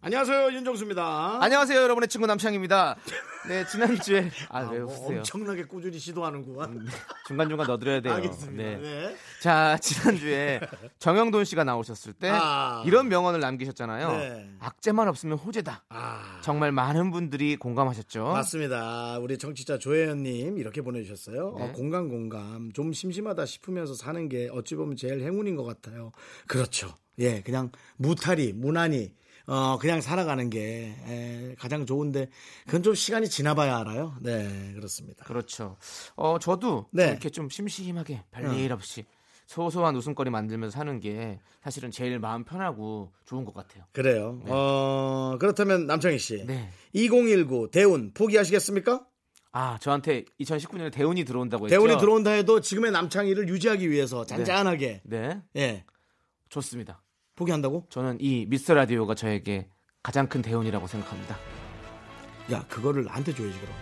안녕하세요, 윤정수입니다. 안녕하세요, 여러분의 친구 남창입니다. 네, 지난주에 왜 웃으세요? 엄청나게 꾸준히 시도하는구만. 중간중간 넣어드려야 돼요. 알겠습니다. 네. 네. 자, 지난주에 정영돈 씨가 나오셨을 때 이런 명언을 남기셨잖아요. 네. 악재만 없으면 호재다. 정말 많은 분들이 공감하셨죠. 맞습니다. 우리 청취자 조혜연님 이렇게 보내주셨어요. 네. 공감 좀 심심하다 싶으면서 사는 게 어찌 보면 제일 행운인 것 같아요. 그렇죠. 예, 그냥 무탈이 무난히 그냥 살아가는 게 가장 좋은데 그건 좀 시간이 지나봐야 알아요. 네, 그렇습니다. 그렇죠. 저도 네. 이렇게 좀 심심하게 별일 없이 소소한 웃음거리 만들면서 사는 게 사실은 제일 마음 편하고 좋은 것 같아요. 그래요. 네. 그렇다면 남창희 씨, 네. 2019 대운 포기하시겠습니까? 저한테 2019년에 대운이 들어온다고 했죠. 대운이 들어온다 해도 지금의 남창희를 유지하기 위해서 잔잔하게. 네. 네. 예. 좋습니다. 포기한다고? 저는 이 미스터라디오가 저에게 가장 큰 대운이라고 생각합니다. 야, 그거를 나한테 줘야지 그럼.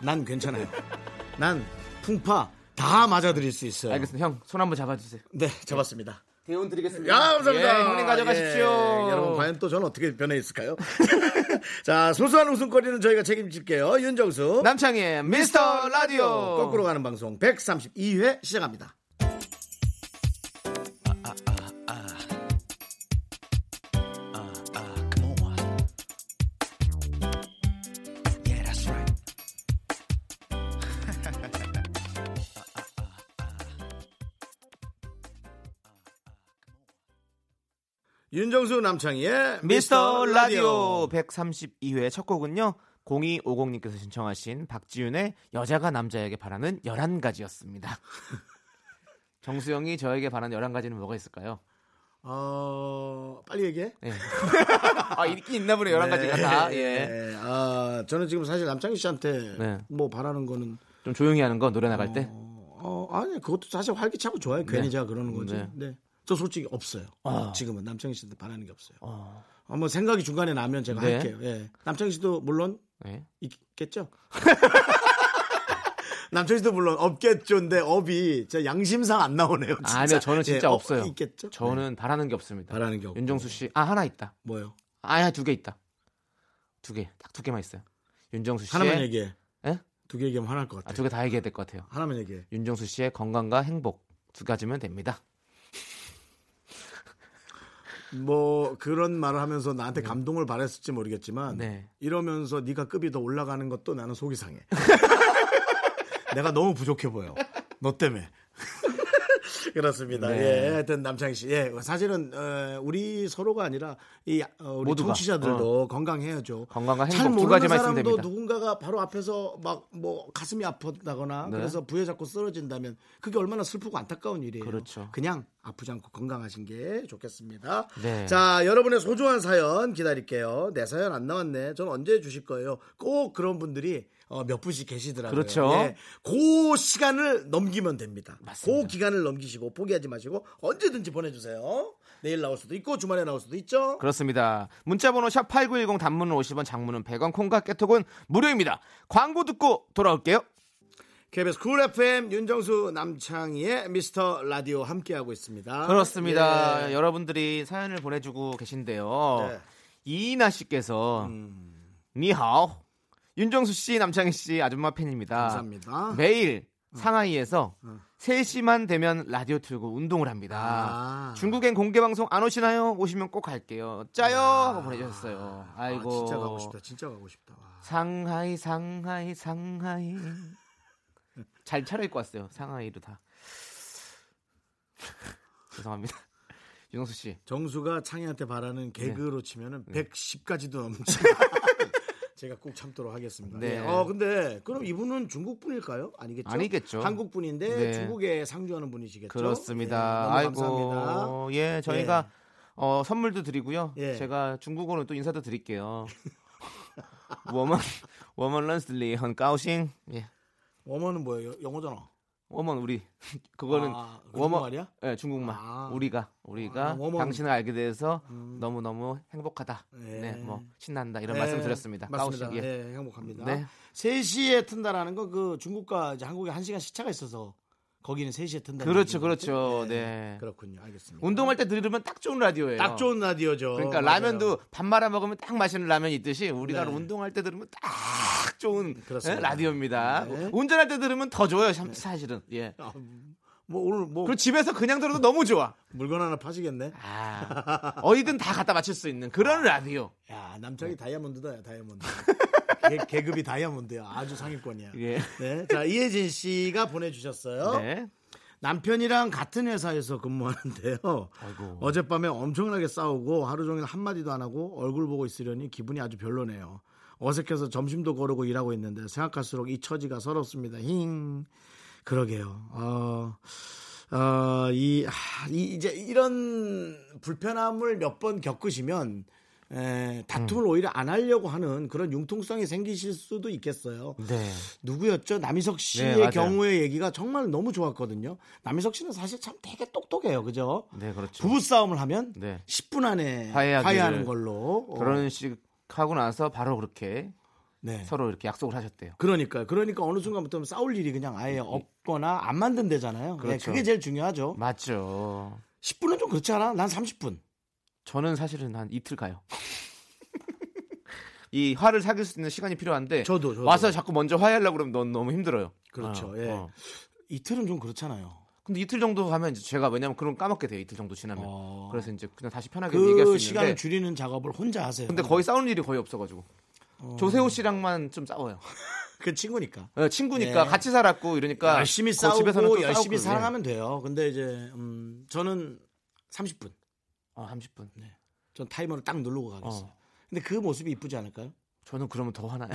난 괜찮아요. 난 풍파 다 맞아드릴 수 있어요. 알겠습니다. 형, 손 한번 잡아주세요. 네, 잡았습니다. 대운 드리겠습니다. 야, 감사합니다. 예, 형님 가져가십시오. 예, 여러분 과연 또 저는 어떻게 변해 있을까요? 자, 소소한 웃음거리는 저희가 책임질게요. 윤정수 남창희의 미스터라디오 거꾸로 가는 방송 132회 시작합니다. 윤정수 남창희의 미스터라디오 132회 첫 곡은요 0250님께서 신청하신 박지윤의 여자가 남자에게 바라는 11가지였습니다. 정수영이 저에게 바라는 11가지는 뭐가 있을까요? 빨리 얘기해. 네. 있긴 있나 보네. 11가지가 네. 다. 예. 저는 지금 사실 남창희 씨한테 네. 뭐 바라는 거는 좀 조용히 하는 거 노래 나갈 때? 아니 그것도 사실 활기차고 좋아요. 괜히 제가 그러는 거지. 네. 저 솔직히 없어요. 지금은 남창희 씨한테 바라는 게 없어요. 뭐 생각이 중간에 나면 제가 네. 할게요. 예. 남창희 씨도 물론 네. 있겠죠. 남창희 씨도 물론 없겠죠인데 업이 제 양심상 안 나오네요. 진짜. 아니요, 저는 진짜 없어요. 있겠죠. 저는 네. 바라는 게 없습니다. 바라는 게 없고. 윤정수 씨, 하나 있다. 뭐요? 두 개 있다. 두 개, 딱 두 개만 있어요. 윤정수 씨 하나만 얘기해. 예? 두 개 얘기하면 화날 것 같아요. 두 개 다 얘기해야 될 것 같아요. 하나만 얘기해. 윤정수 씨의 건강과 행복 두 가지면 됩니다. 뭐 그런 말을 하면서 나한테 감동을 바랬을지 모르겠지만 네. 이러면서 네가 급이 더 올라가는 것도 나는 속이 상해. 내가 너무 부족해 보여. 너 때문에. 그렇습니다. 네. 예, 하여튼 남창희 씨, 예, 사실은 우리 서로가 아니라 우리 청취자들도 건강해야죠. 건강과 행복 두 가지만 있으면 됩니다. 잘 모르는 사람도 누군가가 바로 앞에서 막 뭐 가슴이 아프다거나 네. 그래서 부에 잡고 쓰러진다면 그게 얼마나 슬프고 안타까운 일이에요. 그렇죠. 그냥 아프지 않고 건강하신 게 좋겠습니다. 네. 자, 여러분의 소중한 사연 기다릴게요. 내 사연 안 나왔네. 전 언제 주실 거예요? 꼭 그런 분들이 몇 분씩 계시더라고요. 그렇죠. 네. 그 시간을 넘기면 됩니다. 맞습니다. 그 기간을 넘기시고 포기하지 마시고 언제든지 보내주세요. 내일 나올 수도 있고 주말에 나올 수도 있죠. 그렇습니다. 문자번호 샵8910 단문은 50원 장문은 100원 콩과 깨톡은 무료입니다. 광고 듣고 돌아올게요. KBS 쿨 FM 윤정수 남창희의 미스터 라디오 함께하고 있습니다. 그렇습니다. 예. 여러분들이 사연을 보내주고 계신데요. 네. 이이나 씨께서 니하오 윤정수 씨 남창희 씨 아줌마 팬입니다. 감사합니다. 매일 상하이에서 3시만 되면 라디오 틀고 운동을 합니다. 중국엔 공개방송 안 오시나요? 오시면 꼭 갈게요. 짜요! 하고 보내주셨어요. 아이고. 진짜 가고 싶다. 진짜 가고 싶다. 상하이 상하이 상하이 잘 차려입고 왔어요. 상하이로 다. 죄송합니다. 윤정수 씨. 정수가 창희한테 바라는 개그로 네. 치면은 110까지도 넘지. 제가 꼭 참도록 하겠습니다. 네. 근데 그럼 이분은 중국 분일까요? 아니겠죠. 아니겠죠. 한국 분인데 네. 중국에 상주하는 분이시겠죠. 그렇습니다. 네, 아이고. 감사합니다. 예, 저희가 선물도 드리고요. 예. 제가 중국어로 또 인사도 드릴게요. 워먼 런슬리 헌 까우싱. 예. 워먼은 뭐예요? 영어잖아. 워먼 우리 그거는 워먼이야? 네, 중국말. 우리가 당신을 알게 돼서 너무너무 행복하다. 예. 네, 뭐 신난다 이런 예. 말씀 드렸습니다. 맞습니다. 까우싱, 예. 예, 행복합니다. 네. 3시에 튼다라는 거 그 중국과 이제 한국에 1시간 시차가 있어서 거기는 3시에 튼다. 그렇죠, 그렇죠. 네. 네. 그렇군요. 알겠습니다. 운동할 때 들으면 딱 좋은 라디오예요. 딱 좋은 라디오죠. 그러니까 맞아요. 라면도 밥 말아 먹으면 딱 맛있는 라면이 있듯이 우리가 네. 운동할 때 들으면 딱 좋은 네? 라디오입니다. 네. 운전할 때 들으면 더 좋아요. 사실은. 예. 뭐 오늘 뭐 그 집에서 그냥 들어도 너무 좋아. 물건 하나 파시겠네. 아. 어디든 다 갖다 맞출 수 있는 그런 라디오. 야, 남창이 다이아몬드다. 다이아몬드. 계급이 다이아몬드야. 아주 상위권이야. 예. 네. 자, 이혜진 씨가 보내주셨어요. 네. 남편이랑 같은 회사에서 근무하는데요. 아이고. 어젯밤에 엄청나게 싸우고 하루 종일 한마디도 안 하고 얼굴 보고 있으려니 기분이 아주 별로네요. 어색해서 점심도 거르고 일하고 있는데 생각할수록 이 처지가 서럽습니다. 힝. 그러게요. 이제 이런 불편함을 몇 번 겪으시면 다툼을 오히려 안 하려고 하는 그런 융통성이 생기실 수도 있겠어요. 네. 누구였죠? 남희석 씨의 네, 경우의 얘기가 정말 너무 좋았거든요. 남희석 씨는 사실 참 되게 똑똑해요. 그죠? 네, 그렇죠. 부부싸움을 하면 네. 10분 안에 화해하는 걸로. 결혼식 하고 나서 바로 그렇게 네. 서로 이렇게 약속을 하셨대요. 그러니까 어느 순간부터 싸울 일이 그냥 아예 없거나 안 만든대잖아요. 그렇죠. 네, 그게 제일 중요하죠. 맞죠. 10분은 좀 그렇지 않아? 난 30분. 저는 사실은 한 이틀 가요. 이 화를 사귈 수 있는 시간이 필요한데 저도. 와서 자꾸 먼저 화해하려고 그러면 너무 힘들어요. 그렇죠. 예. 이틀은 좀 그렇잖아요. 근데 이틀 정도 가면 제가 왜냐면 그런 까먹게 돼요. 이틀 정도 지나면. 그래서 이제 그냥 다시 편하게 그 얘기할 수 있는데 시간을 줄이는 작업을 혼자 하세요. 근데 거의 싸우는 일이 거의 없어가지고 조세호 씨랑만 좀 싸워요. 그 친구니까. 네, 친구니까 네. 같이 살았고 이러니까 열심히 싸우고 열심히 사랑하면 돼요. 근데 이제 저는 30분. 30분. 네. 전 타이머를 딱 누르고 가겠어요. 근데 그 모습이 이쁘지 않을까요? 저는 그러면 더 화나요.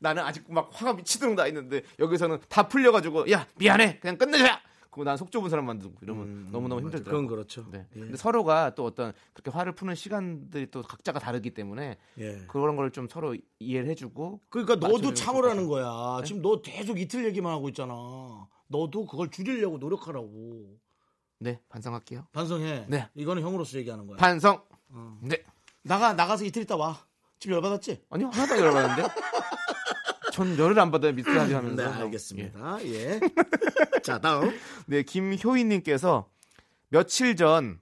나는 아직 막 화가 미치도록 나 있는데 여기서는 다 풀려가지고 야 미안해 그냥 끝내자. 그거 난 속 좁은 사람 만들고 이러면 너무너무 힘들더라고요. 그건 그렇죠. 네. 예. 근데 서로가 또 어떤 그렇게 화를 푸는 시간들이 또 각자가 다르기 때문에 예. 그런 걸 좀 서로 이해를 해주고. 그러니까 너도 참으라는 거야. 네? 지금 너 계속 이틀 얘기만 하고 있잖아. 너도 그걸 줄이려고 노력하라고. 네, 반성할게요. 반성해. 네, 이거는 형으로서 얘기하는 거야. 반성. 네. 나가서 이틀 있다 와. 지금 열 받았지? 아니요, 하나도 열 받았는데. 전 열을 안 받아요. 미스터라디오 하면서. 네, 알겠습니다. 예. 자, 다음. 네, 김효희님께서 며칠 전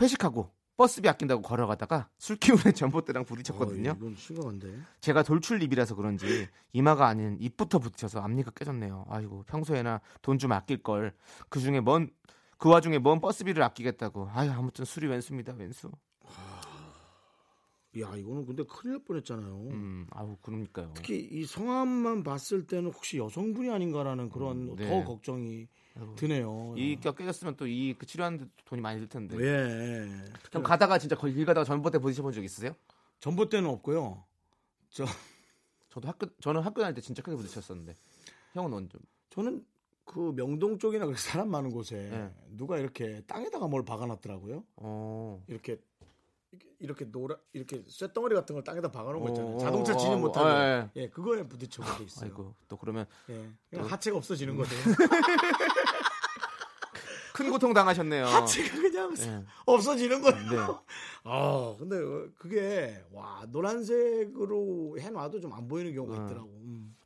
회식하고 버스비 아낀다고 걸어가다가 술 키우는 전봇대랑 부딪 쳤거든요. 이건 심각한데. 제가 돌출입이라서 그런지 이마가 아닌 입부터 부딪혀서 앞니가 깨졌네요. 아이고, 평소에나 돈 좀 아낄 걸. 그 와중에 뭔 버스비를 아끼겠다고. 아유, 아무튼 술이 왼수입니다. 왼수. 야, 이거는 근데 큰일 날 뻔했잖아요. 아우, 그러니까요. 특히 이 성함만 봤을 때는 혹시 여성분이 아닌가라는 그런 네. 더 걱정이 아이고. 드네요. 이가 깨졌으면 또 이 그 치료하는데 돈이 많이 들 텐데. 예. 그럼 가다가 진짜 일 가다가 전봇대 부딪혀본 적 있으세요? 전봇대는 없고요. 저는 학교 다닐 때 진짜 크게 부딪혔었는데. 형은 언제? 저는 그 명동 쪽이나 그렇게 사람 많은 곳에 네. 누가 이렇게 땅에다가 뭘 박아놨더라고요. 이렇게 이렇게 쇳덩어리 같은 걸 땅에다 박아놓은 거 있잖아요. 자동차 진입 못하고 예, 그거에 부딪혀 본 게 있어요. 아이고, 또 그러면 예, 또 하체가 없어지는 거죠. 큰 고통 당하셨네요. 하체가 그냥 예. 없어지는 거예요. 네. 근데 그게 와 노란색으로 해놔도 좀 안 보이는 경우가 있더라고.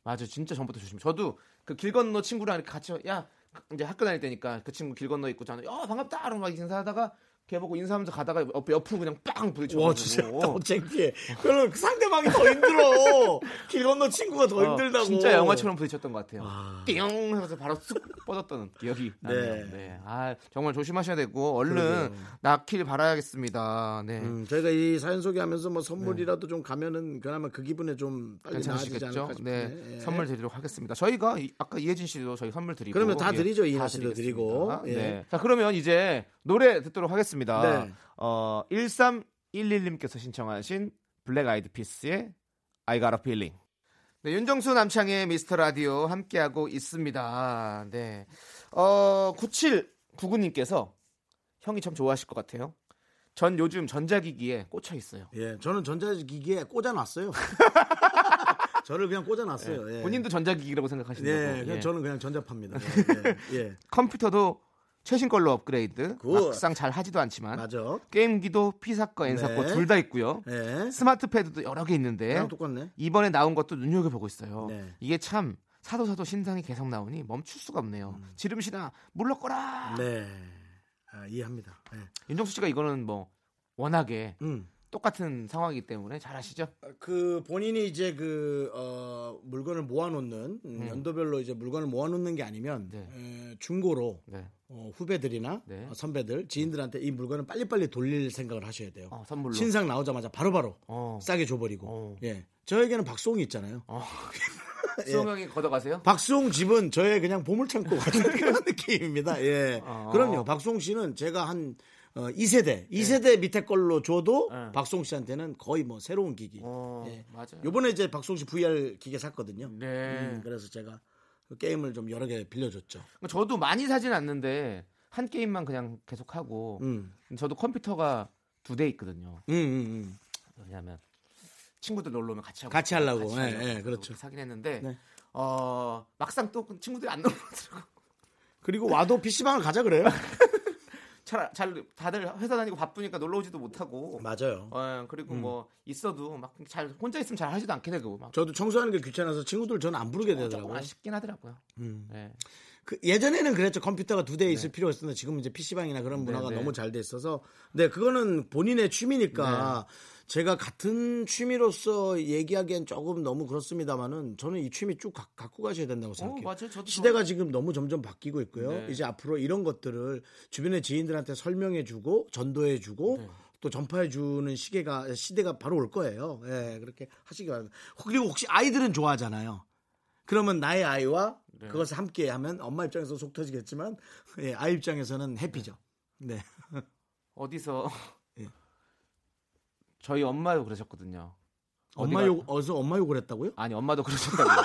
맞아, 진짜 전부터 조심. 저도 그 길 건너 친구랑 이렇게 같이 야 이제 학교 다닐 때니까 그 친구 길 건너 있고 저는 반갑다 이러고 막 인사하다가. 걔 보고 인사하면서 가다가 옆으로 그냥 빵 부딪혀가지고. 와 진짜 너무 창피해. 그럼 상대방이 더 힘들어. 길 건너 친구가 더 힘들다고. 진짜 영화처럼 부딪혔던 것 같아요. 띵 하면서 바로 쑥 뻗었던 기억이 나네요. 네. 아 정말 조심하셔야 되고 얼른 낫길 바라야겠습니다. 네. 저희가 이 사연 소개하면서 뭐 선물이라도 좀 가면은 그나마 그 기분에 좀 빨리 나아지지 않을까 싶네. 네. 예. 선물 드리도록 하겠습니다. 저희가 아까 이혜진 씨도 저희 선물 드리고. 그러면 다 드리죠. 이혜진 씨도 드리고. 예. 네. 자 그러면 이제 노래 듣도록 하겠습니다. 네. 1311님께서 신청하신 블랙 아이드 피스의 I Got a Feeling. 네, 윤정수 남창의 미스터 라디오 함께하고 있습니다. 네. 9799님께서 형이 참 좋아하실 것 같아요. 전 요즘 전자기기에 꽂혀 있어요. 예, 저는 전자기기에 꽂아놨어요. 저를 그냥 꽂아놨어요. 예. 예. 본인도 전자기기라고 생각하시나요? 예, 그냥 예. 저는 그냥 전자파입니다. 예. 예. 컴퓨터도 최신 걸로 업그레이드. 굿. 막상 잘 하지도 않지만. 맞아. 게임기도 P사거, N사거 네. 둘 다 있고요. 네. 스마트패드도 여러 개 있는데 똑같네. 이번에 나온 것도 눈여겨보고 있어요. 네. 이게 참 사도사도 신상이 계속 나오니 멈출 수가 없네요. 지름신아 물러거라. 네, 아, 이해합니다. 네. 윤정수 씨가 이거는 뭐 워낙에 똑같은 상황이기 때문에 잘 아시죠? 그 본인이 이제 그 물건을 모아놓는 연도별로 이제 물건을 모아놓는 게 아니면 네. 중고로 네. 후배들이나 네. 선배들, 지인들한테 이 물건을 빨리빨리 돌릴 생각을 하셔야 돼요. 선물로. 신상 나오자마자 바로바로 싸게 줘버리고. 예, 저에게는 박수홍이 있잖아요. 박수홍 형이 걷어가세요? 박수홍 집은 저의 그냥 보물창고 같은 그런 느낌입니다. 예, 그럼요. 박수홍 씨는 제가 한 2세대, 2세대 네. 밑에 걸로 줘도 네. 박수홍 씨한테는 거의 뭐 새로운 기기. 예. 맞아요. 요번에 이제 박수홍 씨 VR 기계 샀거든요. 네. 그래서 제가 게임을 좀 여러 개 빌려줬죠. 저도 많이 사진 않는데 한 게임만 그냥 계속 하고. 저도 컴퓨터가 2대 있거든요. 왜냐하면 친구들 놀러 오면 같이 하고. 같이 하려고. 같이 하려고. 예, 예, 그렇죠. 사긴 했는데 네. 막상 또 친구들이 안 놀러 오더라고. 그리고 와도 PC방을 가자 그래요. 잘 다들 회사 다니고 바쁘니까 놀러 오지도 못하고. 맞아요. 그리고 뭐 있어도 막 잘 혼자 있으면 잘 하지도 않게 되고. 막. 저도 청소하는 게 귀찮아서 친구들 저는 안 부르게 되더라고요. 조금 아쉽긴 하더라고요. 네. 그 예전에는 그랬죠. 컴퓨터가 2대 있을 네. 필요가 있었는데 지금 이제 PC방이나 그런 문화가 네, 네. 너무 잘 돼 있어서. 네, 그거는 본인의 취미니까 네. 제가 같은 취미로서 얘기하기엔 조금 너무 그렇습니다만은 저는 이 취미 쭉 갖고 가셔야 된다고 생각해요. 맞아요. 저도 시대가 지금 너무 점점 바뀌고 있고요. 네. 이제 앞으로 이런 것들을 주변의 지인들한테 설명해주고 전도해주고 네. 또 전파해주는 시대가 바로 올 거예요. 예, 네, 그렇게 하시기 바랍니다. 그리고 혹시 아이들은 좋아하잖아요. 그러면 나의 아이와 네. 그것을 함께 하면 엄마 입장에서 속 터지겠지만 예, 아이 입장에서는 해피죠. 네. 네. 어디서 예. 저희 엄마도 그러셨거든요. 엄마 욕 어디서 엄마 욕을 했다고요? 아니 엄마도 그러셨다고요.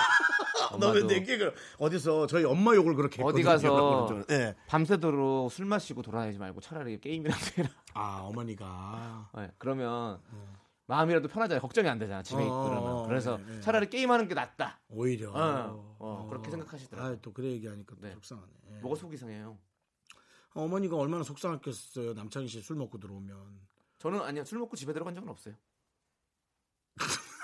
너 왜 내게 그래? 어디서 저희 엄마 욕을 그렇게 어디 가서 네. 밤새도록 술 마시고 돌아다니지 말고 차라리 게임이나 해라. 아 어머니가. 네, 그러면. 마음이라도 편하잖아요. 걱정이 안 되잖아. 집에 있더라면. 그래서 네, 네. 차라리 게임하는 게 낫다. 오히려. 그렇게 생각하시더라고요. 아, 또 그래 얘기하니까 네. 속상하네. 예. 뭐가 속 이상해요? 어머니가 얼마나 속상했겠어요. 남창희 씨 술 먹고 들어오면. 저는 아니요. 술 먹고 집에 들어간 적은 없어요.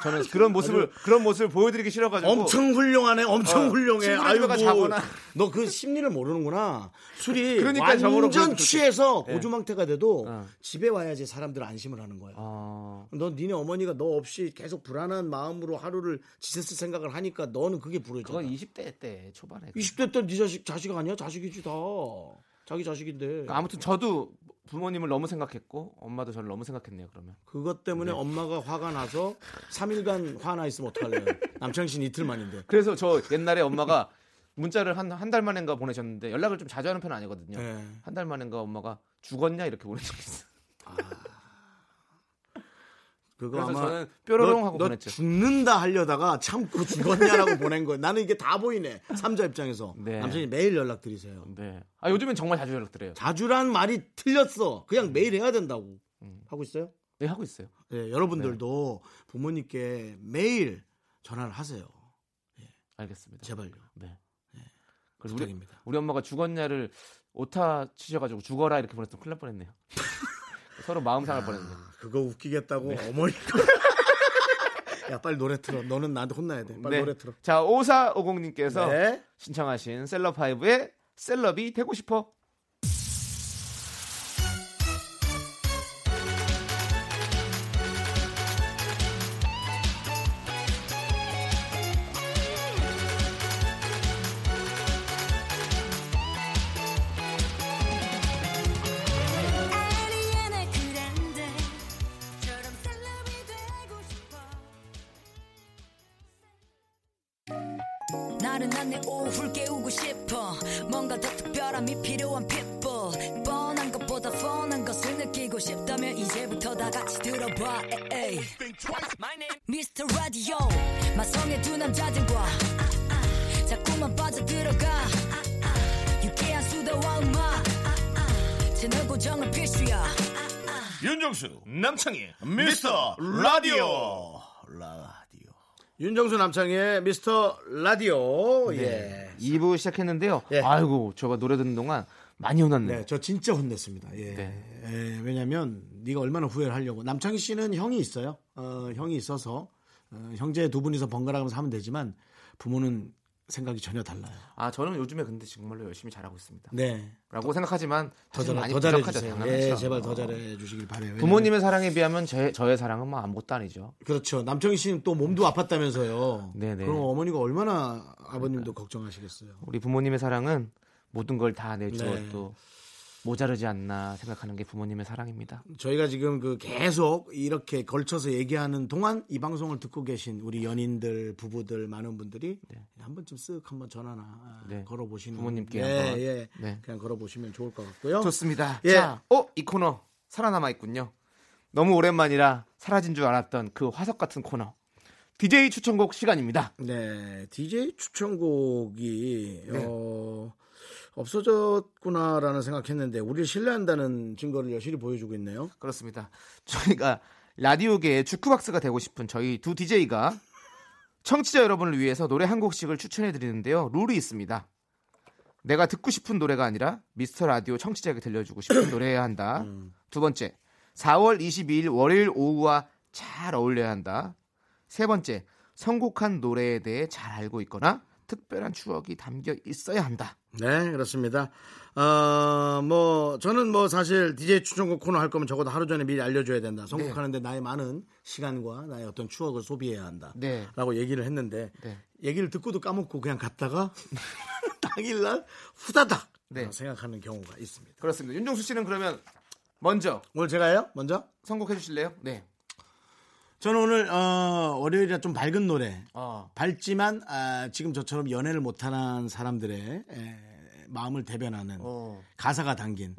저는 그런 모습을 보여드리기 싫어가지고. 엄청 훌륭하네. 엄청 훌륭해. 아이고. 자거나. 너 그 심리를 모르는구나. 술이 그러니까 완전 취해서 그렇게. 고주망태가 돼도 집에 와야지 사람들 안심을 하는 거야. 너 니네 어머니가 너 없이 계속 불안한 마음으로 하루를 지냈을 생각을 하니까 너는 그게 불효잖아. 그건 20대 때 초반에. 20대 때 네 자식 아니야? 자식이지 다. 자기 자식인데. 아무튼 저도 부모님을 너무 생각했고 엄마도 저를 너무 생각했네요. 그러면 그것 때문에 네. 엄마가 화가 나서 3일간 화나 있으면 어떡할래요. 남창희 씨는 이틀만인데. 그래서 저 옛날에 엄마가 문자를 한 달 만인가 보내셨는데 연락을 좀 자주 하는 편은 아니거든요. 네. 한 달 만인가 엄마가 죽었냐 이렇게 보내셨어요. 아... 그거 그래서 아마 저는 뾰로롱하고 보냈죠. 죽는다 하려다가 참고 죽었냐라고 보낸 거예요. 나는 이게 다 보이네. 삼자 입장에서. 네. 남편이 매일 연락드리세요. 네. 아 요즘엔 정말 자주 연락드려요. 자주란 말이 틀렸어. 그냥 매일 해야 된다고. 하고 있어요? 네 하고 있어요. 네, 여러분들도 네. 부모님께 매일 전화를 하세요. 네. 알겠습니다. 제발요. 네. 네. 그래서 부탁입니다. 우리 엄마가 죽었냐를 오타 치셔가지고 죽어라 이렇게 보냈던 큰일 날 뻔했네요. 서로 마음 상할 뻔했네. 그거 웃기겠다고 네. 어머니가. 야 빨리 노래 틀어. 너는 나한테 혼나야 돼. 빨리 네. 노래 틀어. 자 5450님께서 네. 신청하신 셀럽5의 셀럽이 되고 싶어. 미스터라디오 마성의 두 남자들과 자꾸만 빠져들어가 유쾌한 수다와 음악 채널 고정은 필수야 윤정수 남창희 미스터 라디오. 윤정수 남창희의 미스터 라디오. 네. 예. 2부 시작했는데요. 예. 아이고, 제가 노래 듣는 동안 많이 혼났네요. 네, 저 진짜 혼냈습니다. 예. 네. 예, 왜냐하면 네가 얼마나 후회를 하려고. 남창희 씨는 형이 있어요. 형이 있어서 형제 두 분이서 번갈아가면서 하면 되지만 부모는 생각이 전혀 달라요. 아, 저는 요즘에 근데 정말로 열심히 잘하고 있습니다. 네. 라고 생각하지만 더 잘해주세요. 예, 제발 더 잘해주시길 바라요. 부모님의 사랑에 비하면 저의 사랑은 뭐 아무것도 아니죠. 그렇죠. 남청희 씨는 또 몸도 아팠다면서요. 네네. 그럼 어머니가 얼마나 아버님도 걱정하시겠어요. 우리 부모님의 사랑은 모든 걸 다 내주어 또 모자르지 않나 생각하는 게 부모님의 사랑입니다. 저희가 지금 그 계속 이렇게 걸쳐서 얘기하는 동안 이 방송을 듣고 계신 우리 연인들, 부부들, 많은 분들이 한 번쯤 쓱 한번 전화나 걸어보시는 부모님께 그냥 걸어보시면 좋을 것 같고요. 좋습니다. 예. 자, 이 코너 살아남아 있군요. 너무 오랜만이라 사라진 줄 알았던 그 화석 같은 코너. DJ 추천곡 시간입니다. 네, DJ 추천곡이 없어졌구나라는 생각했는데 우리를 신뢰한다는 증거를 여실히 보여주고 있네요. 그렇습니다. 저희가 라디오계의 주크박스가 되고 싶은 저희 두 DJ가 청취자 여러분을 위해서 노래 한 곡씩을 추천해드리는데요. 룰이 있습니다. 내가 듣고 싶은 노래가 아니라 미스터 라디오 청취자에게 들려주고 싶은 노래여야 한다. 두 번째, 4월 22일 월요일 오후와 잘 어울려야 한다. 세 번째, 선곡한 노래에 대해 잘 알고 있거나 특별한 추억이 담겨 있어야 한다. 네, 그렇습니다. 저는 사실 DJ 추천곡 코너 할 거면 적어도 하루 전에 미리 알려줘야 된다. 선곡하는데 나의 많은 시간과 나의 어떤 추억을 소비해야 한다. 네. 라고 얘기를 했는데 얘기를 듣고도 까먹고 그냥 갔다가 당일날 후다닥 생각하는 경우가 있습니다. 그렇습니다. 윤종수 씨는 그러면 먼저. 오늘 제가요? 먼저? 선곡해 주실래요? 네. 저는 오늘 월요일이라 좀 밝은 노래, 밝지만 지금 저처럼 연애를 못하는 사람들의 마음을 대변하는 가사가 담긴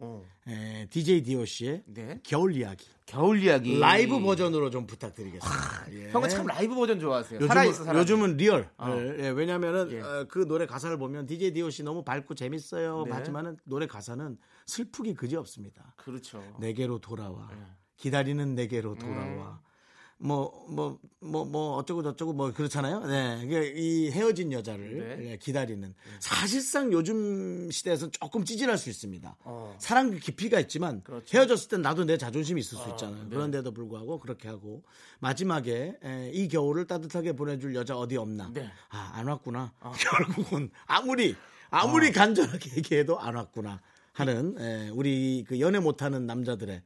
DJ DOC의 겨울 이야기 라이브 버전으로 좀 부탁드리겠습니다. 예. 형은 참 라이브 버전 좋아하세요. 요즘은 리얼. 왜냐하면은 그 노래 가사를 보면 DJ DOC 너무 밝고 재밌어요. 네. 하지만은 노래 가사는 슬프기 그지 없습니다. 그렇죠. 내게로 돌아와, 기다리는 내게로 돌아와. 어쩌고저쩌고 그렇잖아요. 네. 이 헤어진 여자를 기다리는. 사실상 요즘 시대에서는 조금 찌질할 수 있습니다. 사랑 깊이가 있지만 그렇죠. 헤어졌을 땐 나도 내 자존심이 있을 수 있잖아요. 네. 그런데도 불구하고 그렇게 하고 마지막에 이 겨울을 따뜻하게 보내줄 여자 어디 없나. 네. 아, 안 왔구나. 결국은 아무리 간절하게 얘기해도 안 왔구나 하는 우리 그 연애 못하는 남자들의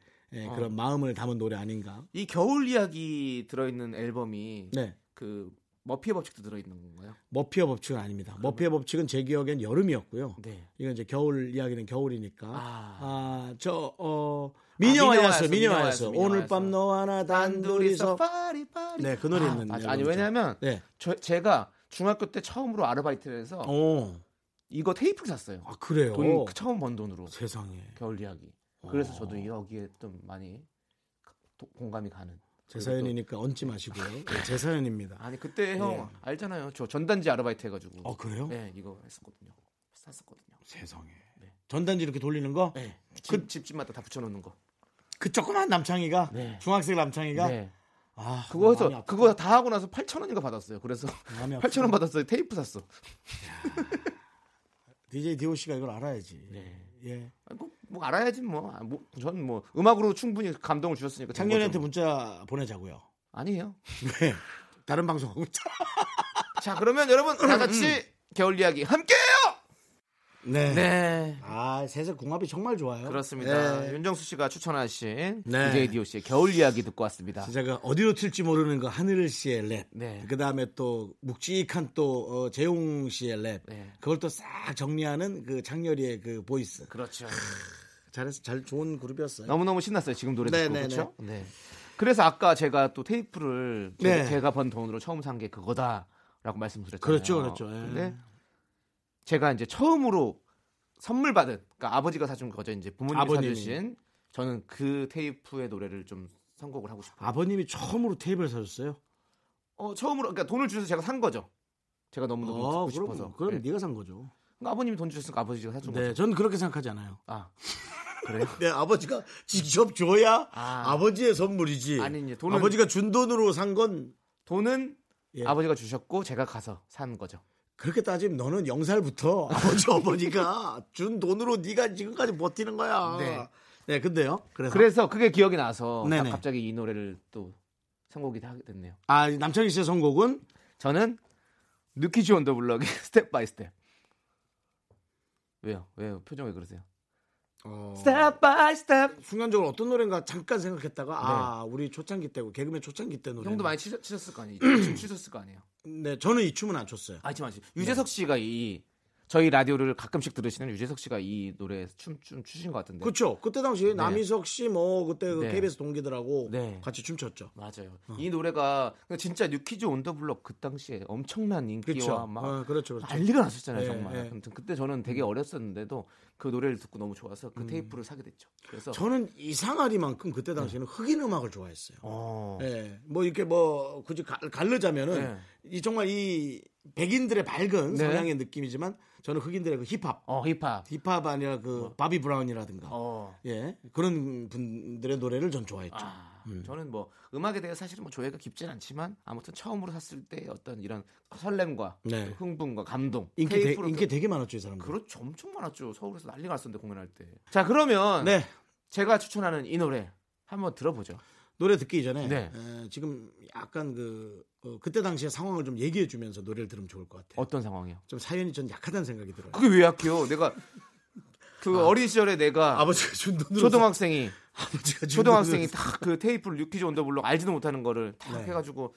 그런 마음을 담은 노래 아닌가. 이 겨울 이야기 들어있는 앨범이 그 머피의 법칙도 들어있는 건가요? 머피의 법칙은 아닙니다. 그러면... 머피의 법칙은 제 기억엔 여름이었고요. 네. 이건 이제 겨울 이야기는 겨울이니까. 미녀와였어. 오늘 밤 너와 나 단둘이서. 파리. 네, 그 노래 있는데. 아니 왜냐하면 제가 중학교 때 처음으로 아르바이트를 해서 이거 테이프를 샀어요. 아 그래요? 돈 처음 번 돈으로. 세상에. 겨울 이야기. 그래서 저도 여기에 좀 많이 공감이 가는. 제 사연이니까 얹지 마시고요. 제 사연입니다. 아니 그때 형 알잖아요. 저 전단지 아르바이트 해가지고. 그래요? 네, 이거 했었거든요. 샀었거든요. 세상에. 네. 전단지 이렇게 돌리는 거? 네. 그 집집마다 다 붙여놓는 거. 그 조그만 남창이가 중학생 남창이가. 네. 아, 그거 다 하고 나서 8,000원인가 받았어요. 그래서 8,000원 받았어요. 테이프 샀어. DJ DOC가 이걸 알아야지. 네. 예. 뭐 알아야지 뭐. 저는 뭐 음악으로 충분히 감동을 주셨으니까. 창렬이한테 문자 보내자고요. 아니에요. 네. 다른 방송하고 있잖아. 자, 그러면 여러분 다 같이 겨울 이야기 함께해요. 네. 네. 아, 셋의 궁합이 정말 좋아요. 그렇습니다. 네. 윤정수 씨가 추천하신 DJ DOC의 겨울 이야기 듣고 왔습니다. 제가 어디로 튈지 모르는 거 하늘 씨의 랩. 네. 그다음에 또 묵직한 또 재용 씨의 랩. 네. 그걸 또 싹 정리하는 그 장렬이의 그 보이스. 그렇죠. 잘해서 잘 좋은 그룹이었어요. 너무너무 신났어요. 지금 노래 듣고. 그렇죠? 네. 그래서 아까 제가 또 테이프를 제가 번 돈으로 처음 산 게 그거다라고 말씀드렸잖아요. 그렇죠. 근데 제가 이제 처음으로 선물 받은, 그러니까 아버지가 사준 거죠. 이제 부모님이 사주신. 저는 그 테이프의 노래를 좀 선곡을 하고 싶어요. 아버님이 처음으로 테이프를 사줬어요? 처음으로, 그러니까 돈을 주셔서 제가 산 거죠. 제가 너무너무 듣고 싶어서. 그럼 네가 산 거죠. 그러니까 아버님이 돈 주셨으니까 아버지가 사준 거죠. 네, 저는 그렇게 생각하지 않아요. 그래요? 내 아버지가 직접 줘야 아버지의 선물이지. 아니, 돈은, 아버지가 준 돈으로 산 건 돈은 예. 아버지가 주셨고 제가 가서 산 거죠. 그렇게 따지면 너는 0살부터 아버지 어머니가 준 돈으로 네가 지금까지 버티는 거야. 네. 네, 근데요. 그래서 그게 기억이 나서 갑자기 이 노래를 또 선곡이 하게 됐네요. 아, 남창희 씨의 선곡은 저는 New Kids on the Block 스텝 바이 스텝. 왜요? 표정이 그러세요? 스텝 바이 스텝. 순간적으로 어떤 노래인가 잠깐 생각했다가 네. 우리 초창기 때고 개그맨 초창기 때 노래. 형도 많이 치셨을 거 아니에요. 춤 추셨을 거 아니에요. 네, 저는 이 춤은 안 췄어요. 아니지. 유재석 씨가 이 저희 라디오를 가끔씩 들으시는 유재석 씨가 이 노래에 춤 추신 것 같은데. 그렇죠. 그때 당시 네. 남희석 씨 그때 그 KBS 동기들하고 네. 같이 춤췄죠. 맞아요. 이 노래가 진짜 뉴키즈 온더블럭 그 당시에 엄청난 인기와 그쵸. 막 그렇죠. 난리가 났었잖아요. 네, 정말. 네. 아무튼 그때 저는 되게 어렸었는데도 그 노래를 듣고 너무 좋아서 그 테이프를 사게 됐죠. 그래서 저는 이상하리만큼 그때 당시에는 흑인 음악을 좋아했어요. 네. 이렇게 굳이 갈르자면은 네. 정말 이 백인들의 밝은 성향의 느낌이지만 저는 흑인들의 그 힙합, 힙합 아니라 그 바비 브라운이라든가, 예 그런 분들의 노래를 전 좋아했죠. 저는 음악에 대해 사실은 조예가 깊진 않지만 아무튼 처음으로 샀을 때 어떤 이런 설렘과 흥분과 감동, 인기 되게 많았죠 이 사람들. 그렇죠, 엄청 많았죠. 서울에서 난리가 났었는데 공연할 때. 자 그러면 제가 추천하는 이 노래 한번 들어보죠. 노래 듣기 전에 지금 약간 그때 당시의 상황을 좀 얘기해 주면서 노래를 들으면 좋을 것 같아요. 어떤 상황이요? 좀 사연이 전 약하다는 생각이 들어요. 그게 왜 약해요? 내가 어린 시절에 내가 아버지가 준 돈으로 초등학생이 딱 그 테이프를 뉴키즈 온더블록 알지도 못하는 거를 다 해가지고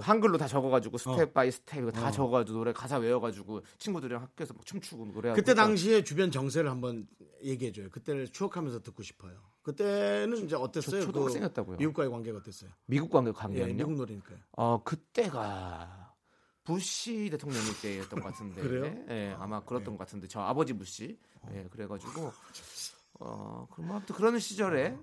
한글로 다 적어가지고 스텝 바이 스텝 이거 다 적어가지고 노래 가사 외워가지고 친구들이랑 학교에서 막 춤추고 노래하고. 그때 당시의 주변 정세를 한번 얘기해 줘요. 그때를 추억하면서 듣고 싶어요. 그때는 이제 어땠어요? 초등학생이었다고요. 미국과의 관계가 어땠어요? 미국 관계는요? 예, 미국 노래니까요. 그때가 부시 대통령일 때였던 것 같은데. 그래요? 예, 아마 그랬던 것 같은데. 저 아버지 부시. 예, 그래가지고. 그럼 아무튼 그런 시절에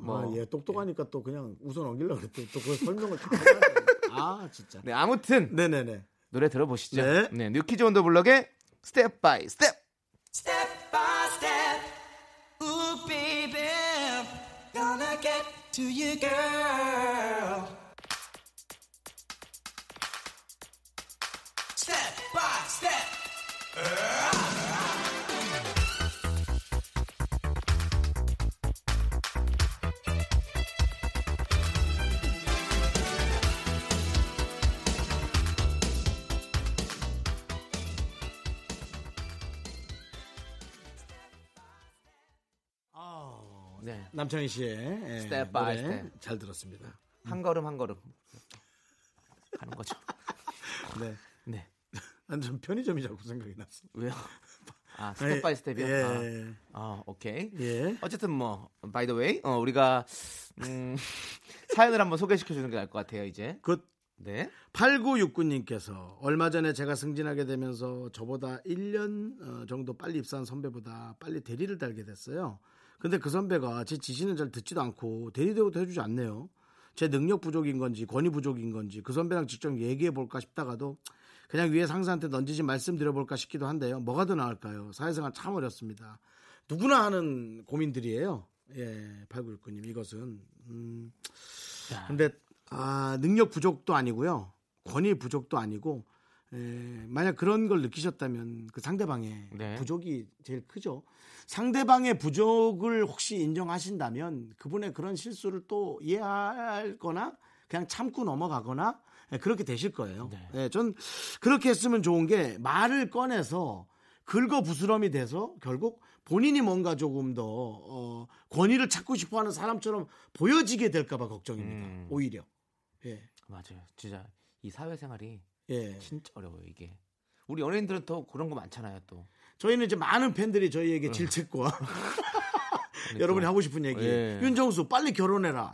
똑똑하니까 또 그냥 웃어 넘기려고 그랬더니 또 그 설명을 다 진짜. 네, 아무튼 네네네. 노래 들어보시죠. 네, 뉴 키즈 온 더 블럭의 스텝 바이 스텝. 스텝 바이 스텝. Ooh baby. Gonna get to you girl. Step by step. 남창희 씨의 스텝 바이 스텝 잘 들었습니다. 한 걸음 한 걸음 가는 거죠. 네. 난 좀 편의점이 자꾸 생각이 났어. 왜요? 스텝 바이 스텝이요. 오케이. 예. 어쨌든 by the way, 우리가 사연을 한번 소개시켜 주는 게 나을 것 같아요, 이제. 굿. 네. 8969님께서 얼마 전에 제가 승진하게 되면서 저보다 1년 정도 빨리 입사한 선배보다 빨리 대리를 달게 됐어요. 근데 그 선배가 제 지시는 잘 듣지도 않고 대리 대우도 해주지 않네요. 제 능력 부족인 건지 권위 부족인 건지 그 선배랑 직접 얘기해볼까 싶다가도 그냥 위에 상사한테 던지진 말씀드려볼까 싶기도 한데요. 뭐가 더 나을까요? 사회생활 참 어렵습니다. 누구나 하는 고민들이에요. 예, 8969님 이것은. 근데 능력 부족도 아니고요. 권위 부족도 아니고 만약 그런 걸 느끼셨다면 그 상대방의 부족이 제일 크죠. 상대방의 부족을 혹시 인정하신다면 그분의 그런 실수를 또 이해할 거나 그냥 참고 넘어가거나 그렇게 되실 거예요. 네, 전 그렇게 했으면 좋은 게 말을 꺼내서 긁어부스럼이 돼서 결국 본인이 뭔가 조금 더 권위를 찾고 싶어하는 사람처럼 보여지게 될까 봐 걱정입니다. 오히려. 예. 맞아요. 진짜 이 사회생활이 진짜 어려워요 이게. 우리 연예인들은 더 그런 거 많잖아요 또. 저희는 이제 많은 팬들이 저희에게 질책과 여러분이 하고 싶은 얘기 윤정수 빨리 결혼해라.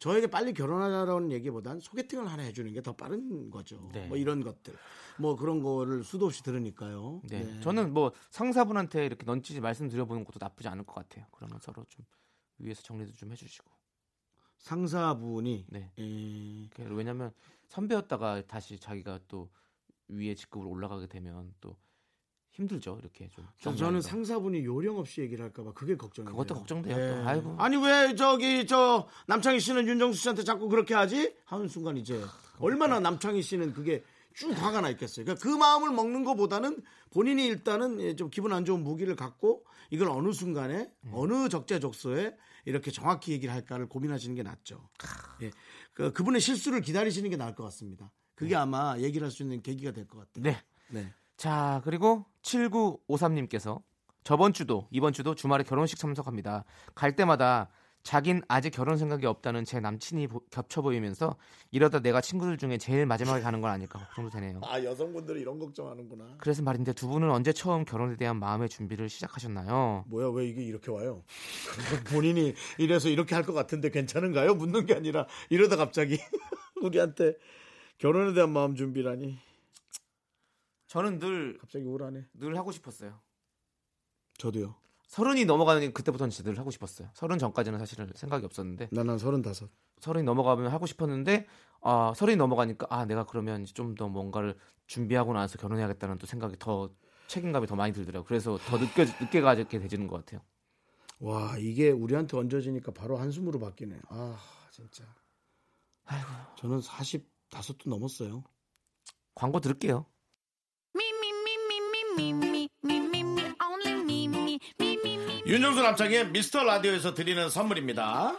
저에게 빨리 결혼하라는 얘기보단 소개팅을 하나 해주는 게 더 빠른 거죠. 이런 것들 그런 거를 수도 없이 들으니까요. 네. 저는 상사분한테 이렇게 넌지시 말씀드려보는 것도 나쁘지 않을 것 같아요. 그러면 서로 좀 위에서 정리도 좀 해주시고. 상사분이 왜냐하면 선배였다가 다시 자기가 또 위에 직급으로 올라가게 되면 또 힘들죠. 이렇게 좀 저는 상사분이 요령 없이 얘기를 할까봐 그게 걱정이에요. 그것도 걱정돼요. 네. 아이고. 아니 왜 저기 저 남창희 씨는 윤정수 씨한테 자꾸 그렇게 하지? 하는 순간 이제 얼마나 남창희 씨는 그게 쭉 화가 나 있겠어요. 그러니까 그 마음을 먹는 것보다는 본인이 일단은 좀 기분 안 좋은 무기를 갖고 이걸 어느 순간에 어느 적재적소에 이렇게 정확히 얘기를 할까를 고민하시는 게 낫죠. 예. 그분의 실수를 기다리시는 게 나을 것 같습니다. 그게 네. 아마 얘기를 할 수 있는 계기가 될 것 같아요. 네. 네. 자, 그리고 7953님께서 저번 주도 이번 주도 주말에 결혼식 참석합니다. 갈 때마다 자긴 아직 결혼 생각이 없다는 제 남친이 겹쳐 보이면서 이러다 내가 친구들 중에 제일 마지막에 가는 건 아닐까 걱정도 되네요. 아, 여성분들이 이런 걱정하는구나. 그래서 말인데 두 분은 언제 처음 결혼에 대한 마음의 준비를 시작하셨나요? 뭐야, 왜 이게 이렇게 와요? 본인이 이래서 이렇게 할 것 같은데 괜찮은가요? 묻는 게 아니라 이러다 갑자기 우리한테 결혼에 대한 마음 준비라니. 저는 늘 갑자기 우울하네. 늘 하고 싶었어요. 저도요. 30이 넘어가는 그때부터는 진짜 늘 하고 싶었어요. 30 전까지는 사실은 생각이 없었는데. 나는 35. 30이 넘어가면 하고 싶었는데 30이 넘어가니까 내가 그러면 좀 더 뭔가를 준비하고 나서 결혼해야겠다는 또 생각이 더 책임감이 더 많이 들더라고요. 그래서 더 늦게 가게 되지는 것 같아요. 와 이게 우리한테 얹어지니까 바로 한숨으로 바뀌네. 아 진짜. 아이고. 저는 45도 넘었어요. 광고 들을게요. 윤정수 남창의 미스터라디오에서 드리는 선물입니다.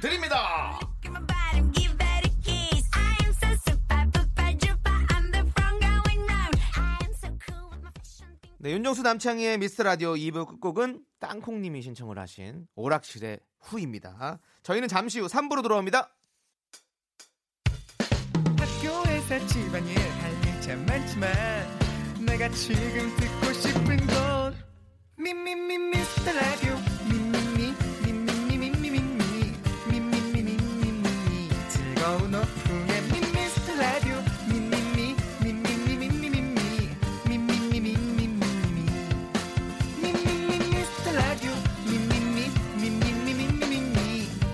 드립니다. 네, 윤정수 남창희의 미스터라디오 2부 끝곡은 땅콩님이 신청을 하신 오락실의 후입니다. 저희는 잠시 후 3부로 돌아옵니다. 학교에서 집안일 할 일 참 많지만 내가 지금 듣고 싶은 건 미미미 미스터 라디오 미미미 미미미 미미미 미미미 미미미 즐거운 오픈의 미스터 라디오 미미미 미미미 미미미 미미미 미미미 미미미 미스터 라디오 미미미 미미미 미미미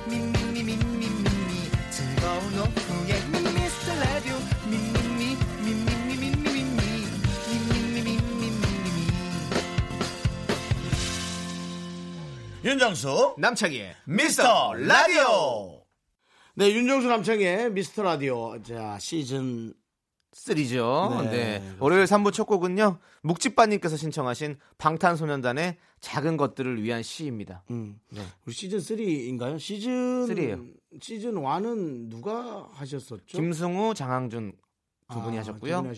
미미미 미미미 즐거운 오픈의 미스터 라디오 미미미 미미미 미미미 윤정수 남창희의 미스터 라디오. 네, 윤정수 남창희의 미스터 라디오. 자, 시즌 3죠. 네. 네. 월요일 3부 첫 곡은요. 묵집반님께서 신청하신 방탄소년단의 작은 것들을 위한 시입니다. 네. 우리 시즌 3인가요? 시즌 3예요. 시즌 1은 누가 하셨었죠? 김승우, 장항준 두 분이 하셨고요. 네.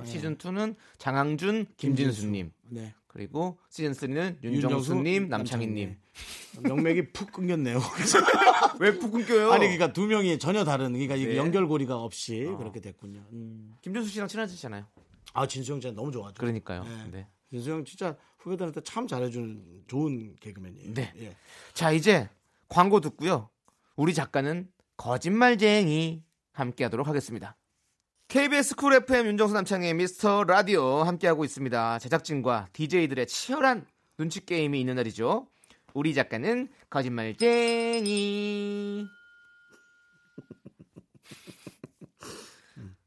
네. 시즌 2는 장항준, 김진수님. 네. 그리고 시즌 3는 윤정수님, 남창희님. 명맥이 푹 끊겼네요. 왜 푹 끊겨요? 아니 그러니까 두 명이 전혀 다른 그러니까 네. 연결고리가 없이 그렇게 됐군요. 김준수 씨랑 친하시잖아요. 아 진수 형 진짜 너무 좋아하죠. 그러니까요. 네. 네. 진수 형 진짜 후배들한테 참 잘해주는 좋은 개그맨이에요. 네. 예. 자 이제 광고 듣고요. 우리 작가는 거짓말쟁이 함께하도록 하겠습니다. KBS 쿨 FM 윤정수 남창의 미스터 라디오 함께하고 있습니다. 제작진과 DJ들의 치열한 눈치 게임이 있는 날이죠. 우리 작가는 거짓말쟁이.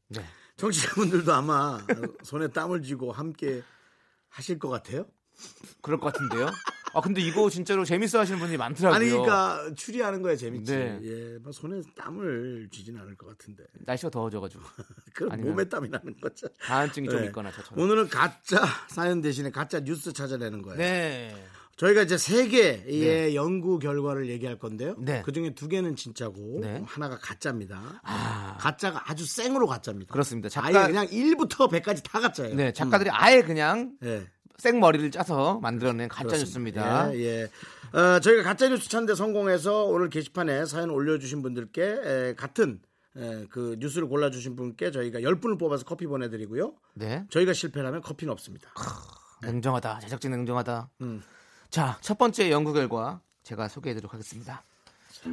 네. 청취자분들도 아마 손에 땀을 쥐고 함께 하실 것 같아요. 그럴 것 같은데요. 아 근데 이거 진짜로 재밌어 하시는 분이 많더라고요. 아니 그러니까 추리하는 거야 재밌지. 네. 예, 막 손에 땀을 쥐진 않을 것 같은데. 날씨가 더워져가지고. 그럼 아니면... 몸에 땀이 나는 거죠. 다한증이 네. 좀 있거나 저처럼. 오늘은 가짜 사연 대신에 가짜 뉴스 찾아내는 거예요. 네. 저희가 이제 3개의 네. 연구 결과를 얘기할 건데요. 네. 그중에 2개는 진짜고 네. 하나가 가짜입니다. 가짜가 아주 생으로 가짜입니다. 그렇습니다. 아예 그냥 1부터 100까지 다 가짜예요. 네, 작가들이 아예 그냥. 네. 생머리를 짜서 만들어낸 가짜뉴스입니다. 예, 예. 저희가 가짜뉴스 찾는 데 성공해서 오늘 게시판에 사연 올려주신 분들께 같은 그 뉴스를 골라주신 분께 저희가 10분을 뽑아서 커피 보내드리고요. 네. 저희가 실패하면 커피는 없습니다. 냉정하다. 제작진 냉정하다. 자, 첫 번째 연구 결과 제가 소개해드리도록 하겠습니다. 자.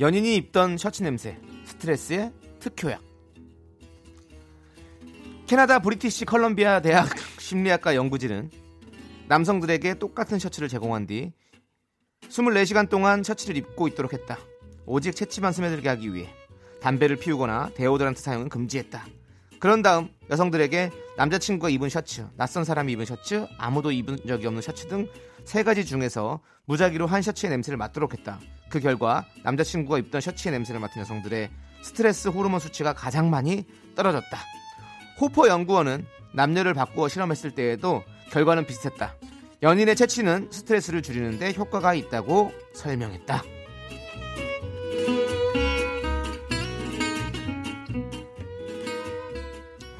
연인이 입던 셔츠 냄새, 스트레스의 특효약. 캐나다 브리티시 컬럼비아 대학 심리학과 연구진은 남성들에게 똑같은 셔츠를 제공한 뒤 24시간 동안 셔츠를 입고 있도록 했다. 오직 채취만 스며들게 하기 위해 담배를 피우거나 데오드란트 사용은 금지했다. 그런 다음 여성들에게 남자친구가 입은 셔츠, 낯선 사람이 입은 셔츠, 아무도 입은 적이 없는 셔츠 등 세 가지 중에서 무작위로 한 셔츠의 냄새를 맡도록 했다. 그 결과 남자친구가 입던 셔츠의 냄새를 맡은 여성들의 스트레스 호르몬 수치가 가장 많이 떨어졌다. 호퍼 연구원은 남녀를 바꾸어 실험했을 때에도 결과는 비슷했다. 연인의 채취는 스트레스를 줄이는데 효과가 있다고 설명했다.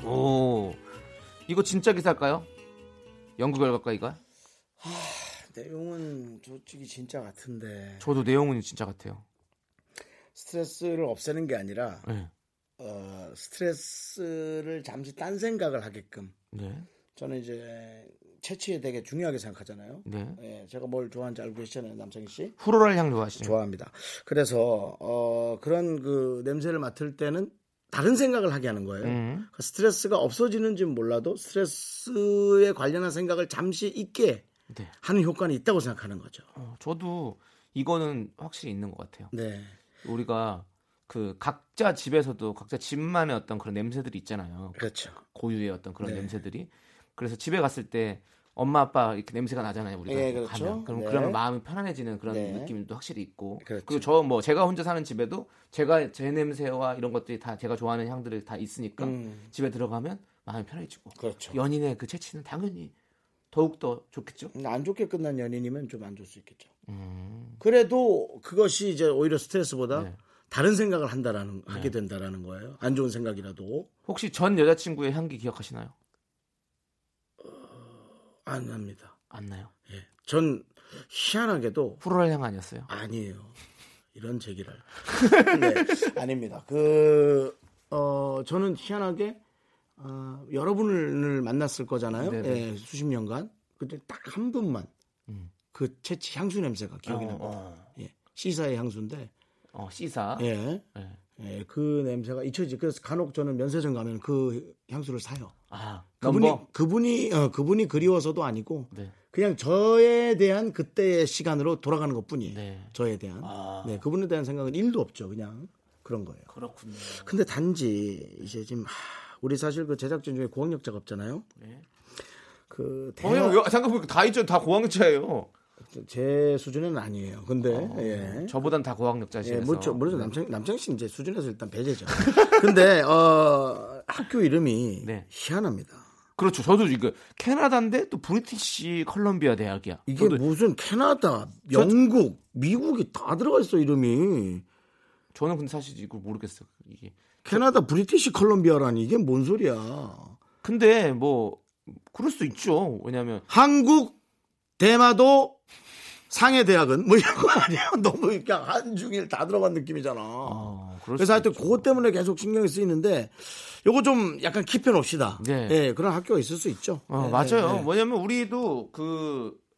오, 이거 진짜 기사일까요? 연구 결과가 이거? 하, 내용은 솔직히 진짜 같은데. 저도 내용은 진짜 같아요. 스트레스를 없애는 게 아니라 네. 스트레스를 잠시 딴 생각을 하게끔. 네. 저는 이제 채취에 되게 중요하게 생각하잖아요. 네. 예, 제가 뭘 좋아하는지 알고 계시잖아요, 남창희 씨. 후로랄 향 좋아하시죠? 좋아합니다. 그래서 그런 그 냄새를 맡을 때는 다른 생각을 하게 하는 거예요. 스트레스가 없어지는지는 몰라도 스트레스에 관련한 생각을 잠시 잊게 네. 하는 효과는 있다고 생각하는 거죠. 저도 이거는 확실히 있는 것 같아요. 네. 우리가 그 각자 집에서도 각자 집만의 어떤 그런 냄새들이 있잖아요. 그렇죠. 고유의 어떤 그런 네. 냄새들이. 그래서 집에 갔을 때 엄마 아빠 이렇게 냄새가 나잖아요. 우리가 네, 그렇죠. 가면 그럼 네. 그러면 마음이 편안해지는 그런 네. 느낌도 확실히 있고. 그렇죠. 그리고 저 뭐 제가 혼자 사는 집에도 제가 제 냄새와 이런 것들이 다 제가 좋아하는 향들이 다 있으니까 집에 들어가면 마음이 편해지고. 그렇죠. 연인의 그 채취는 당연히 더욱 더 좋겠죠. 안 좋게 끝난 연인이면 좀 안 좋을 수 있겠죠. 그래도 그것이 이제 오히려 스트레스보다. 네. 다른 생각을 한다라는 네. 하게 된다라는 거예요. 안 좋은 생각이라도. 혹시 전 여자친구의 향기 기억하시나요? 안 납니다. 안 나요? 예. 전 희한하게도 프로랄 향 아니었어요? 아니에요. 이런 제기랄. 네, 아닙니다. 저는 희한하게 여러분을 만났을 거잖아요. 예, 수십 년간. 근데 딱 한 분만 그 채취 향수 냄새가 기억이 납니다. 예, 시사의 향수인데. 시사. 예. 네. 예. 그 냄새가 잊혀지. 그래서 간혹 저는 면세점 가면 그 향수를 사요. 아. 그분이 그리워서도 아니고 네. 그냥 저에 대한 그때의 시간으로 돌아가는 것뿐이에요. 네. 저에 대한. 아. 네. 그분에 대한 생각은 1도 없죠. 그냥 그런 거예요. 그렇군요. 근데 단지 이제 지금 우리 사실 그 제작진 중에 고학력자가 없잖아요. 네. 그 잠깐 보니까 다 있죠. 다 고학력자예요. 제 수준은 아니에요. 근데 예. 저보단 다 고학력자시라서. 예, 물론 남창희 씨 이제 수준에서 일단 배제죠. 근데 학교 이름이 네. 희한합니다. 그렇죠. 저도 이거 캐나다인데 또 브리티시 컬럼비아 대학이야. 이게 무슨 캐나다, 영국, 미국이 다 들어가 있어 이름이. 저는 근데 사실 이걸 모르겠어요. 이게 캐나다 브리티시 컬럼비아라니 이게 뭔 소리야? 근데 뭐 그럴 수 있죠. 왜냐하면 한국 대마도 상해 대학은 뭐 이런 거 아니에요? 너무 이렇게 한중일 다 들어간 느낌이잖아. 그래서 하여튼 그것 때문에 계속 신경이 쓰이는데 요거 좀 약간 킵해놓읍시다. 네. 예, 그런 학교가 있을 수 있죠. 네, 맞아요. 네. 뭐냐면 우리도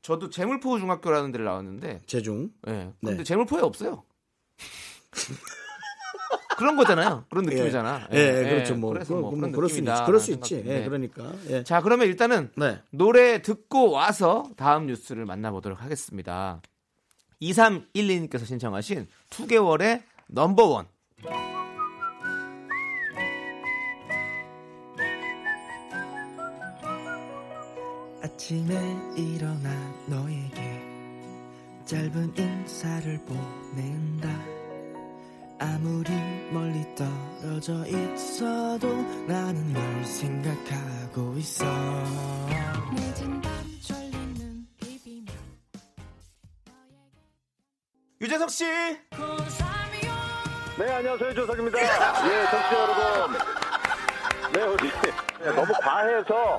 저도 재물포 중학교라는 데를 나왔는데 재중. 예. 근데 네. 재물포에 없어요. 그런 거잖아요. 그런 느낌이잖아. 예, 예, 예, 그렇죠. 뭐, 그래서 뭐 그런 느낌이다. 그럴 수 있지. 예, 그러니까. 예. 자, 그러면 일단은 네. 노래 듣고 와서 다음 뉴스를 만나보도록 하겠습니다. 2312님께서 신청하신 2개월의 넘버원. 아침에 일어나 너에게 짧은 인사를 보낸다. 아무리 멀리 떨어져 있어도 나는 널 생각하고 있어. 늦은 밤 졸리는 비비면 유재석 씨. 네, 안녕하세요, 조석입니다. 예, 청취자 여러분. 네, 우리 너무 과해서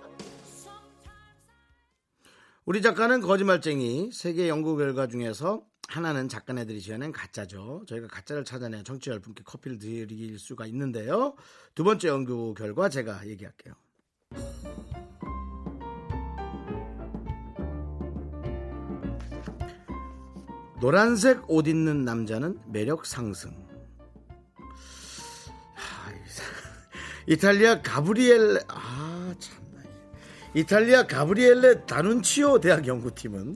우리 작가는 거짓말쟁이. 세계 연구 결과 중에서 하나는 작가네들이 지어낸 가짜죠. 저희가 가짜를 찾아내 정치자 여러분께 커피를 드릴 수가 있는데요. 두 번째 연구 결과 제가 얘기할게요. 노란색 옷 입는 남자는 매력 상승. 이탈리아 가브리엘레 이탈리아 가브리엘레 다눈치오 대학 연구팀은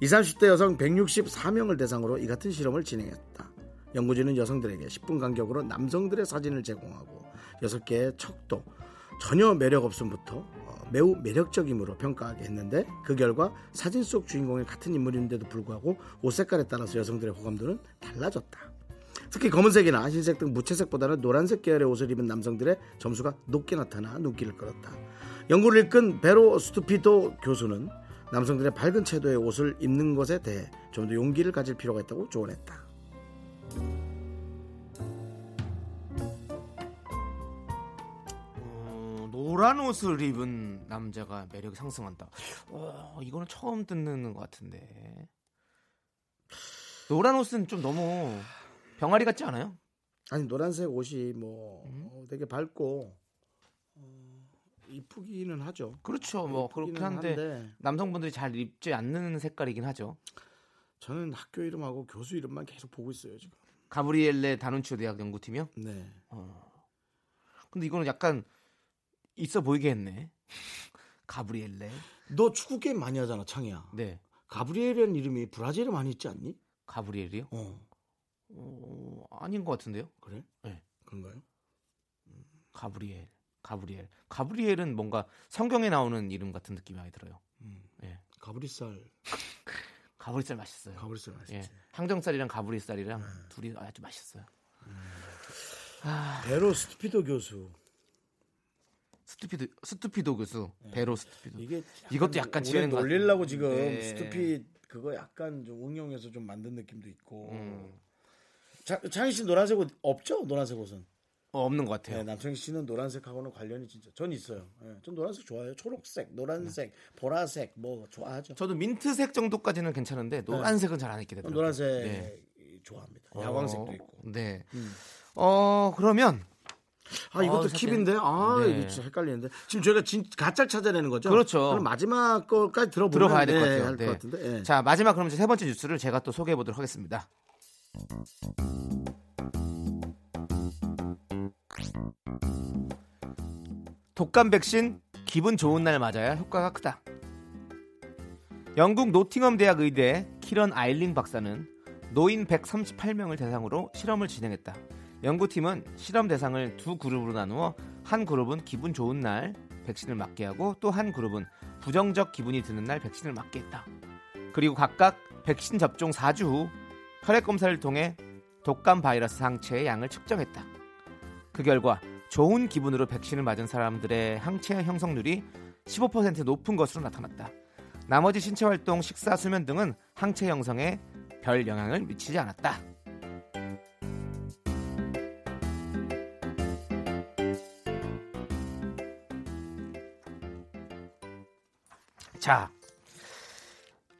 20, 30대 여성 164명을 대상으로 이 같은 실험을 진행했다. 연구진은 여성들에게 10분 간격으로 남성들의 사진을 제공하고 6개의 척도, 전혀 매력 없음부터 매우 매력적임으로 평가하게 했는데, 그 결과 사진 속 주인공이 같은 인물인데도 불구하고 옷 색깔에 따라서 여성들의 호감도는 달라졌다. 특히 검은색이나 흰색 등 무채색보다는 노란색 계열의 옷을 입은 남성들의 점수가 높게 나타나 눈길을 끌었다. 연구를 이끈 베로 스투피도 교수는 남성들의 밝은 채도의 옷을 입는 것에 대해 좀 더 용기를 가질 필요가 있다고 조언했다. 노란 옷을 입은 남자가 매력이 상승한다. 이거는 처음 듣는 것 같은데. 노란 옷은 좀 너무 병아리 같지 않아요? 아니, 노란색 옷이 뭐 되게 밝고 이쁘기는 하죠. 그렇죠. 뭐 그렇긴 한데 남성분들이 잘 입지 않는 색깔이긴 하죠. 저는 학교 이름하고 교수 이름만 계속 보고 있어요 지금. 가브리엘레 다눈치오 대학 연구팀이요? 네. 근데 이거는 약간 있어 보이게 했네. 가브리엘레. 너 축구 게임 많이 하잖아, 창이야. 네. 가브리엘이라는 이름이 브라질에 많이 있지 않니? 가브리엘이요? 아닌 것 같은데요? 그래? 네. 그런가요? 가브리엘. 가브리엘은 뭔가 성경에 나오는 이름 같은 느낌이 많이 들어요. 예. 가브리살 맛있어요. 예. 항정살이랑 가브리살이랑 둘이 아주 맛있어요. 베로 스투피도 교수. 스투피도 교수. 네. 베로 스투피도. 이게 이것도 약간 지어낸 거 올리려고 지금 네. 스투피 그거 약간 좀 응용해서 좀 만든 느낌도 있고. 창희 씨 노란색 옷 없죠? 노란색 옷은? 없는 것 같아요. 네, 남창희 씨는 노란색하고는 관련이 진짜 전 있어요. 네, 전 노란색 좋아해요. 초록색, 노란색, 보라색 뭐 좋아하죠. 저도 민트색 정도까지는 괜찮은데 노란색은 잘 안 입게 되더라고요. 노란색 좋아합니다. 야광색도 있고. 네. 그러면 이것도 킵인데 이거 진짜 헷갈리는데 지금 저희가 가짜를 찾아내는 거죠? 그렇죠. 그럼 마지막 거까지 들어가야 될 것 같아요. 네. 것 같은데. 네. 자, 마지막 그럼 이제 세 번째 뉴스를 제가 또 소개해 보도록 하겠습니다. 독감 백신 기분 좋은 날 맞아야 효과가 크다. 영국 노팅엄 대학 의대 키런 아일링 박사는 노인 138명을 대상으로 실험을 진행했다. 연구팀은 실험 대상을 두 그룹으로 나누어 한 그룹은 기분 좋은 날 백신을 맞게 하고 또 한 그룹은 부정적 기분이 드는 날 백신을 맞게 했다. 그리고 각각 백신 접종 4주 후 혈액 검사를 통해 독감 바이러스 항체의 양을 측정했다. 그 결과 좋은 기분으로 백신을 맞은 사람들의 항체 형성률이 15% 높은 것으로 나타났다. 나머지 신체 활동, 식사, 수면 등은 항체 형성에 별 영향을 미치지 않았다. 자,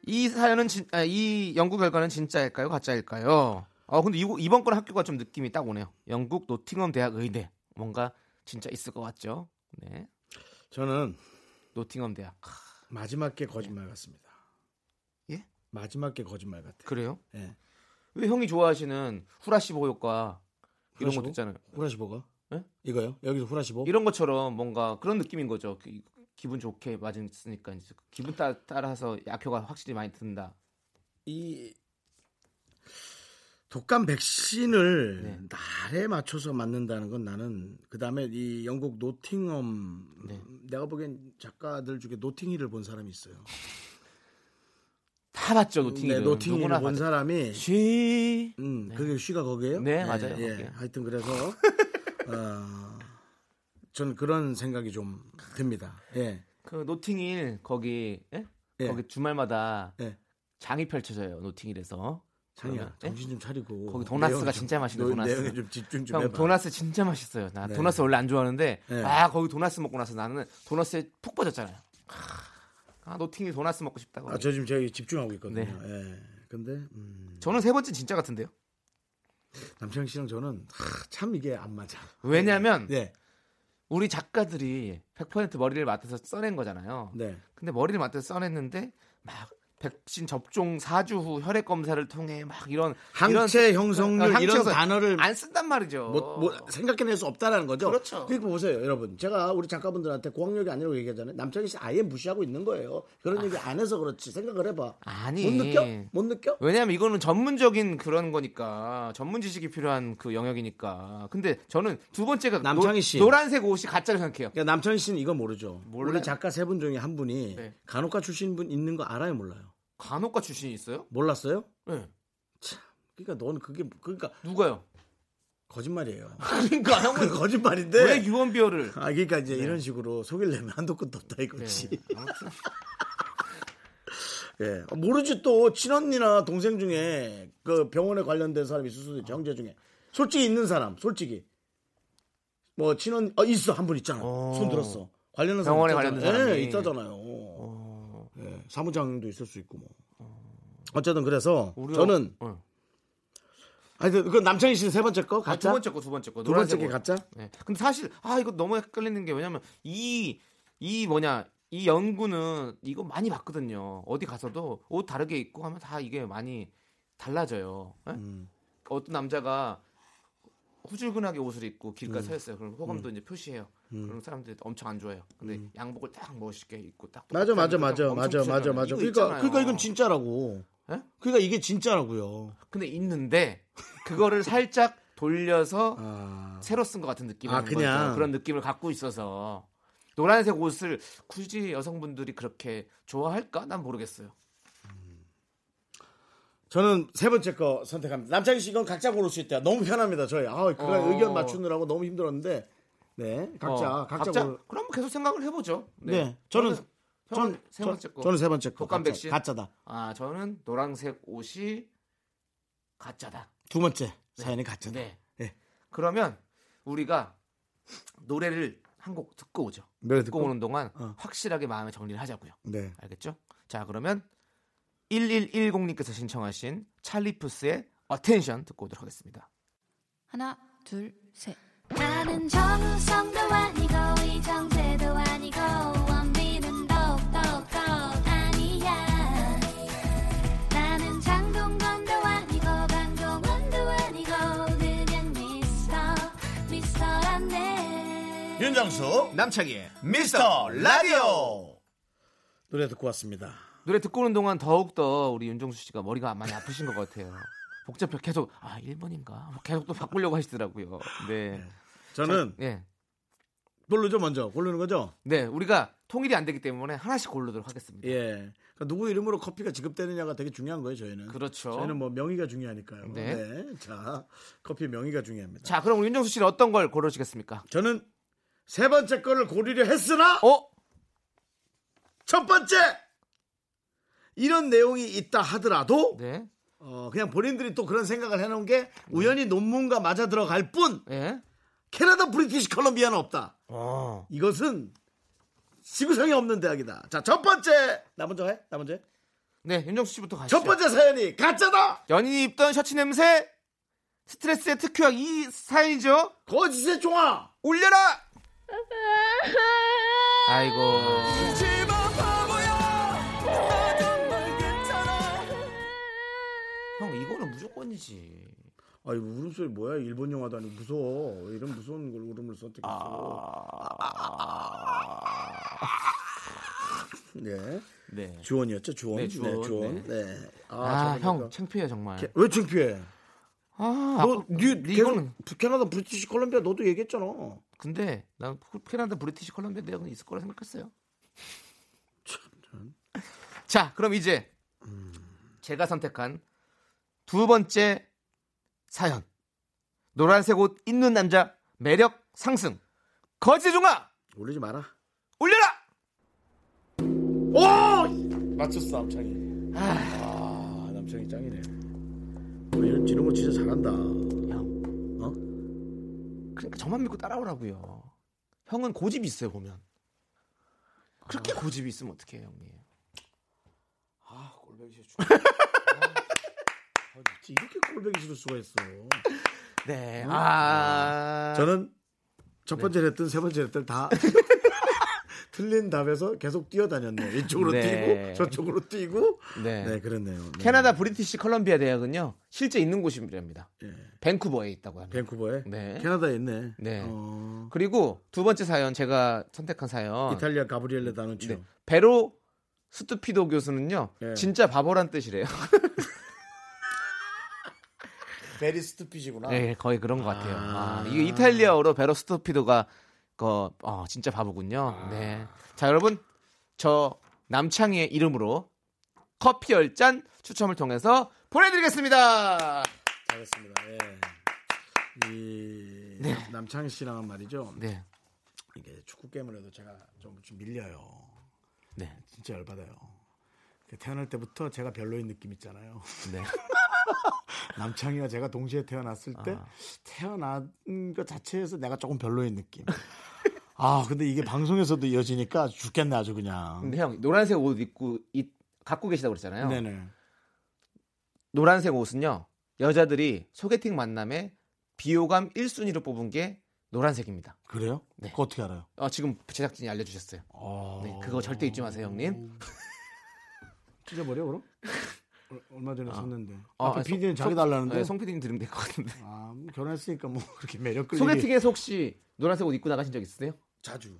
이 사연은 이 연구 결과는 진짜일까요, 가짜일까요? 근데 이번 건 학교가 좀 느낌이 딱 오네요. 영국 노팅엄 대학 의대. 뭔가 진짜 있을 것 같죠? 네. 저는 노팅엄 대학 마지막 게 거짓말 같습니다. 예? 마지막 게 거짓말 같아요. 그래요? 예. 왜 형이 좋아하시는 후라시보 효과 이런 것도 있잖아요. 후라시보가? 예? 이거요? 여기서 후라시보? 이런 것처럼 뭔가 그런 느낌인 거죠. 기분 좋게 맞으니까 이제 기분 따라서 약효가 확실히 많이 든다. 이 독감 백신을 날에 맞춰서 맞는다는 건 나는 그다음에 이 영국 노팅엄 내가 보기엔 작가들 중에 노팅힐을 본 사람이 있어요. 다 봤죠. 노팅힐. 네, 노팅힐 본 사람이 쉬. 네. 그게 쉬가 거기에요? 네, 네 맞아요. 예. 거기요. 하여튼 그래서 전 그런 생각이 좀 듭니다. 예. 그 노팅힐 거기 예? 예. 거기 주말마다 예. 장이 펼쳐져요. 노팅힐에서. 장이야 정신 좀 차리고. 거기 도나스가 진짜 맛있는 도나스. 좀 집중 좀 형, 해봐. 도나스 진짜 맛있어요. 나 네. 도나스 원래 안 좋아하는데 네. 아 거기 도나스 먹고 나서 나는 도나스에 푹 빠졌잖아요. 아 노팅힐 도나스 먹고 싶다고. 아 저 지금 제가 집중하고 있거든요. 네. 예. 근데 저는 세 번째 진짜 같은데요. 남창희 씨랑 저는 참 이게 안 맞아. 왜냐면 네. 우리 작가들이 100% 머리를 맞대서 써낸 거잖아요. 네. 근데 머리를 맞대서 써냈는데 막. 백신 접종 4주 후 혈액 검사를 통해 막 이런 항체 이런, 형성률 이런 단어를 안 쓴단 말이죠. 뭐 생각해낼 수 없다라는 거죠. 그렇죠. 그러니까 보세요, 여러분. 제가 우리 작가분들한테 고학력이 아니라고 얘기하잖아요. 남창희 씨 아예 무시하고 있는 거예요. 그런 얘기 안 해서 그렇지. 생각을 해봐. 아니 못 느껴? 못 느껴? 왜냐하면 이거는 전문적인 그런 거니까 전문 지식이 필요한 그 영역이니까. 근데 저는 두 번째가 남창희 씨 노란색 옷이 가짜로 생각해요. 그러니까 남창희 씨는 이거 모르죠. 원래 작가 세 분 중에 한 분이 네. 간호과 출신 분 있는 거 알아요, 몰라요? 간호과 출신이 있어요? 몰랐어요? 네. 참, 그러니까 넌 그러니까 누가요? 거짓말이에요. 그러니까 형은 거짓말인데 왜 유언비어를? 아 그러니까 이제 네. 이런 식으로 속이려면 한도 끝도 없다 이거지. 네. 예, 모르지 또 친언니나 동생 중에 그 병원에 관련된 사람이 있을 수도 있죠. 형제 중에 솔직히 있는 사람, 솔직히 뭐 친언 있어 한 분 있잖아. 손 들었어. 관련된 사람 병원에 관련된 사람이 네, 있다잖아요. 예, 사무장도 있을 수 있고 뭐 어쨌든 그래서 저는 하여튼 그 남창희 씨는 세 번째 거 가짜? 두 번째 거 두 번째 게 가짜? 네. 근데 사실 아 이거 너무 헷갈리는 게 왜냐면 이 연구는 이거 많이 봤거든요. 어디 가서도 옷 다르게 입고 하면 다 이게 많이 달라져요. 네? 어떤 남자가 후줄근하게 옷을 입고 길가에 서 있어요. 그럼 호감도 이제 표시해요. 그런 사람들이 엄청 안 좋아해요. 근데 양복을 딱 멋있게 입고 딱 맞아. 그러니까 이건 진짜라고. 에? 그러니까 이게 진짜라고요. 근데 있는데 그거를 살짝 돌려서 새로 쓴 것 같은 느낌. 아 그냥 거죠. 그런 느낌을 갖고 있어서 노란색 옷을 굳이 여성분들이 그렇게 좋아할까? 난 모르겠어요. 저는 세 번째 거 선택합니다. 남창희 씨 이건 각자 고를 수 있다. 너무 편합니다. 저희. 아, 그간 의견 맞추느라고 너무 힘들었는데. 네. 각자 고를... 그럼 계속 생각을 해 보죠. 네. 네. 저는 세 번째 거. 저는 세 번째 거. 독감 백신. 가짜다. 아, 저는 노란색 옷이 가짜다. 두 번째. 사연이 네. 가짜다. 네. 네. 그러면 우리가 노래를 한 곡 듣고 오죠. 듣고 오는 동안 확실하게 마음의 정리를 하자고요. 네. 알겠죠? 자, 그러면 1110님께서 신청하신 찰리푸스의 어텐션 듣고 오도록 하겠습니다. 하나, 둘, 셋. 나는 정우성도 아니고 이정재도 아니고 원빈은 더욱더 아니야. 나는 장동건도 아니고 강동원도 아니고 그냥 미스터란데. 윤정수 남창희의 미스터 라디오 노래 듣고 왔습니다. 노래 듣고 오는 동안 더욱더 우리 윤정수 씨가 머리가 많이 아프신 것 같아요. 복잡해 계속 1번인가 계속 또 바꾸려고 하시더라고요. 네, 저는 고르죠. 먼저 고르는 거죠. 네, 우리가 통일이 안 되기 때문에 하나씩 고르도록 하겠습니다. 예, 그러니까 누구 이름으로 커피가 지급되느냐가 되게 중요한 거예요. 저희는 그렇죠. 저희는 뭐 명의가 중요하니까요. 네, 네. 자 커피 명의가 중요합니다. 자, 그럼 우리 윤정수 씨는 어떤 걸 고르시겠습니까? 저는 세 번째 거를 고르려 했으나 첫 번째. 이런 내용이 있다 하더라도 네. 그냥 본인들이 또 그런 생각을 해놓은 게 우연히 논문과 맞아 들어갈 뿐 네. 캐나다 브리티시 컬럼비아는 없다. 이것은 지구상에 없는 대학이다. 자, 첫 번째 나 먼저 해? 나 먼저 해? 네, 윤정수 씨부터 가시죠. 첫 번째 사연이 가짜다. 연인이 입던 셔츠 냄새 스트레스의 특효약 이 사연이죠. 거짓의 종아 울려라. 아이고 형 이거는 무조건이지. 아이 울음소리 뭐야? 일본 영화도 아니고 무서워. 이런 무서운 걸 울음을 선택했어. 네. 네. 주원이었죠? 주원. 네, 주원. 네, 주원. 네. 네. 아, 형 창피해 정말. 왜 창피해? 아, 너 이거는 캐나다 브리티시 콜롬비아 너도 얘기했잖아. 근데 난 캐나다 브리티시 콜롬비아 대학은 있을 거라 생각했어요. 자, 그럼 이제 제가 선택한 두 번째 사연. 노란색 옷 입는 남자 매력 상승. 거지중아 올리지 마라. 올려라. 오! 맞췄어 남창이. 아 남창이 짱이네. 우리는 이런 거 진짜 잘한다. 형. 어? 그러니까 저만 믿고 따라오라고요. 형은 고집이 있어요 보면. 그렇게 아. 고집이 있으면 어떡해 형님. 아 꼴배기 싫어. 아, 이렇게 꼴배기 싫을 수가 있어. 네. 아. 저는 첫 번째를 했든 세 번째를 했든 다 틀린 답에서 계속 뛰어다녔네요. 이쪽으로 뛰고 저쪽으로 뛰고. 네. 네, 그랬네요. 네. 캐나다 브리티시 컬럼비아 대학은요. 실제 있는 곳입니다. 예. 밴쿠버에 있다고 합니다. 밴쿠버에? 네. 캐나다에 있네. 네. 그리고 두 번째 사연 제가 선택한 사연. 이탈리아 가브리엘레 다누치오. 네. 베로 스투피도 교수는요. 예. 진짜 바보란 뜻이래요. 베리 스투피드구나. 네, 거의 그런 것 같아요. 아, 이게 이탈리아어로 베로 스투피드가 진짜 바보군요. 아. 네. 자, 여러분, 저 남창희의 이름으로 커피 10잔 추첨을 통해서 보내드리겠습니다. 잘했습니다. 예. 이 네. 남창희 씨랑은 말이죠. 네. 이게 축구 게임을 해도 제가 좀 밀려요. 네. 진짜 열받아요. 태어날 때부터 제가 별로인 느낌 있잖아요. 네. 남창희와 제가 동시에 태어났을 때 태어난 것 자체에서 내가 조금 별로인 느낌. 아 근데 이게 방송에서도 이어지니까 죽겠네 아주 그냥. 근데 형 노란색 옷 입고 갖고 계시다고 그랬잖아요. 네네. 노란색 옷은요 여자들이 소개팅 만남에 비호감 1순위로 뽑은 게 노란색입니다. 그래요? 네. 그거 어떻게 알아요? 지금 제작진이 알려주셨어요. 네, 그거 절대 잊지 마세요 형님. 찢어버려 그럼? 얼마 전에 샀는데. PD는 자기 달라는데. 네, 송 PD님 드리면 될 것 같은데. 아, 결혼했으니까 뭐 그렇게 매력 끌리게. 소개팅에서 혹시 노란색 옷 입고 나가신 적 있으세요? 자주.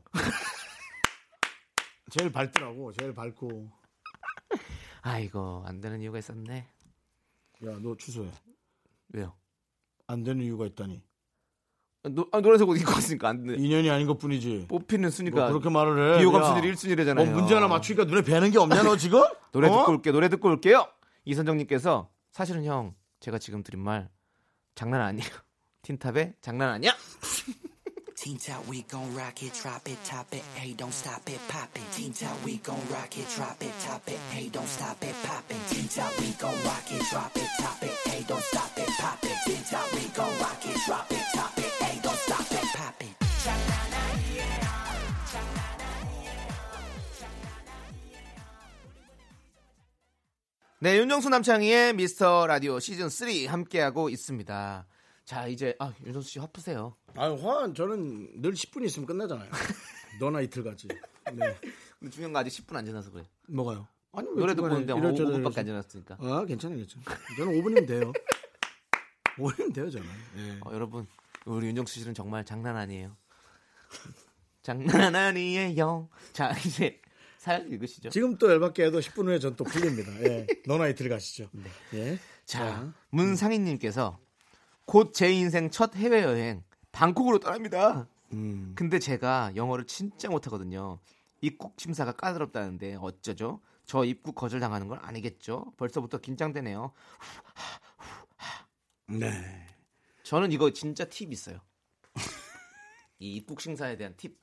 제일 밝더라고. 제일 밝고. 아이고 안 되는 이유가 있었네. 야, 너 취소해. 왜요? 안 되는 이유가 있다니. 노란색 옷 입고 왔으니까 안 돼. 인연이 아닌 것 뿐이지. 뽑히는 순위가. 그렇게 말을 해. 비호감순위 1순위래잖아요. 문제 하나 맞추니까 눈에 뵈는 게 없냐 너 지금? 노래 듣고 올게요. 이선정님께서 사실은 형 제가 지금 드린 말 장난 아니에요. 틴탑에 장난 아니야? 틴탑 we gon' rock it, drop it, top it, hey don't stop it, pop it. 틴탑 we gon' rock it, drop it, top it, hey don't stop it, pop it. 틴탑 we gon' rock it, drop it, top it, hey don't stop it, pop it. 틴탑 we gon' rock it, drop it, top it, hey don't stop it, pop it. 장난 아니에요. 네, 윤정수 남창희의 미스터 라디오 시즌 3 함께하고 있습니다. 자, 이제 윤정수 씨 화푸세요. 저는 늘 10분이 있으면 끝나잖아요. 너나 이틀 가지. 네. 근데 중요한 거 아직 10분 안 지나서 그래. 뭐가요? 아니, 노래 듣고 있는데 5분밖에 안 지났으니까. 괜찮아요, 괜찮아요. 저는 5분이면 돼요. 5분이면 돼요, 저는. 네. 여러분, 우리 윤정수 씨는 정말 장난 아니에요. 장난 아니에요. 자, 이제. 사연 읽으시죠. 지금 또 열받게 해도 10분 후에 전 또 풀립니다. 예. 너나 이틀 가시죠. 네. 예. 자, 문상희님께서 곧 제 인생 첫 해외여행 방콕으로 떠납니다. 근데 제가 영어를 진짜 못하거든요. 입국 심사가 까다롭다는데 어쩌죠? 저 입국 거절당하는 건 아니겠죠? 벌써부터 긴장되네요. 네. 저는 이거 진짜 팁 있어요. 이 입국 심사에 대한 팁.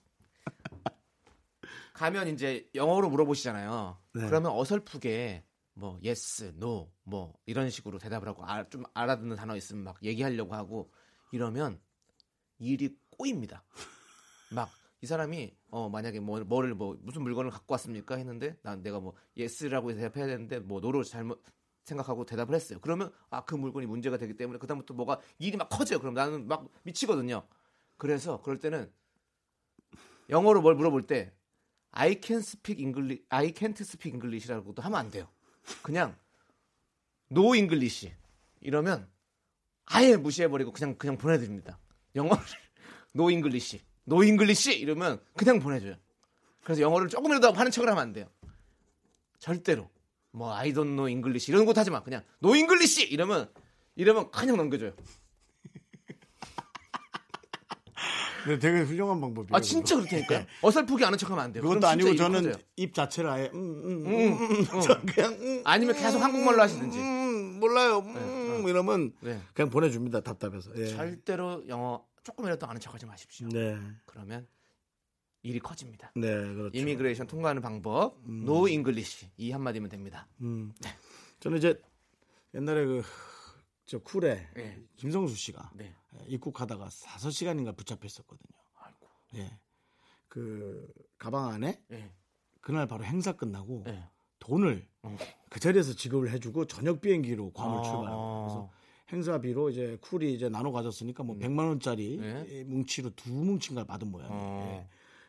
가면 이제 영어로 물어보시잖아요. 네. 그러면 어설프게 뭐 yes, no 뭐 이런 식으로 대답을 하고 좀 알아듣는 단어 있으면 막 얘기하려고 하고 이러면 일이 꼬입니다. 막 이 사람이 만약에 뭐를 무슨 물건을 갖고 왔습니까 했는데 내가 뭐 yes라고 대답해야 되는데 뭐 no로 잘못 생각하고 대답을 했어요. 그러면 그 물건이 문제가 되기 때문에 그다음부터 뭐가 일이 막 커져요. 그럼 나는 막 미치거든요. 그래서 그럴 때는 영어로 뭘 물어볼 때 I can't speak English라고도 하면 안 돼요. 그냥 no English 이러면 아예 무시해버리고 그냥 보내드립니다. 영어를 no English 이러면 그냥 보내줘요. 그래서 영어를 조금이라도 하는 척을 하면 안 돼요. 절대로 뭐 I don't know English 이런 것도 하지 마. 그냥 no English 이러면 그냥 넘겨줘요. 네, 되게 훌륭한 방법이에요. 아 진짜 그거. 그렇다니까요. 어설프게 아는 척하면 안 돼요. 그것도 아니고 저는 하세요. 입 자체를 아예 그냥 아니면 계속 한국말로 하시든지 몰라요. 이러면 네. 그냥 보내줍니다. 답답해서. 예. 절대로 영어 조금이라도 아는 척하지 마십시오. 네. 그러면 일이 커집니다. 네, 그렇죠. 이미그레이션 통과하는 방법, 노 잉글리시 이 한마디면 됩니다. 네. 저는 이제 옛날에 그 저 쿨에 네. 김성수 씨가 네. 입국하다가 5시간인가 붙잡혔었거든요. 아이고. 예, 그 가방 안에 네. 그날 바로 행사 끝나고 네. 돈을 그 자리에서 지급을 해주고 저녁 비행기로 괌을 출발하고 그래서 행사비로 이제 쿨이 이제 나눠 가졌으니까 뭐 100만 원짜리 네. 뭉치로 두 뭉친가 받은 모양이에요. 예.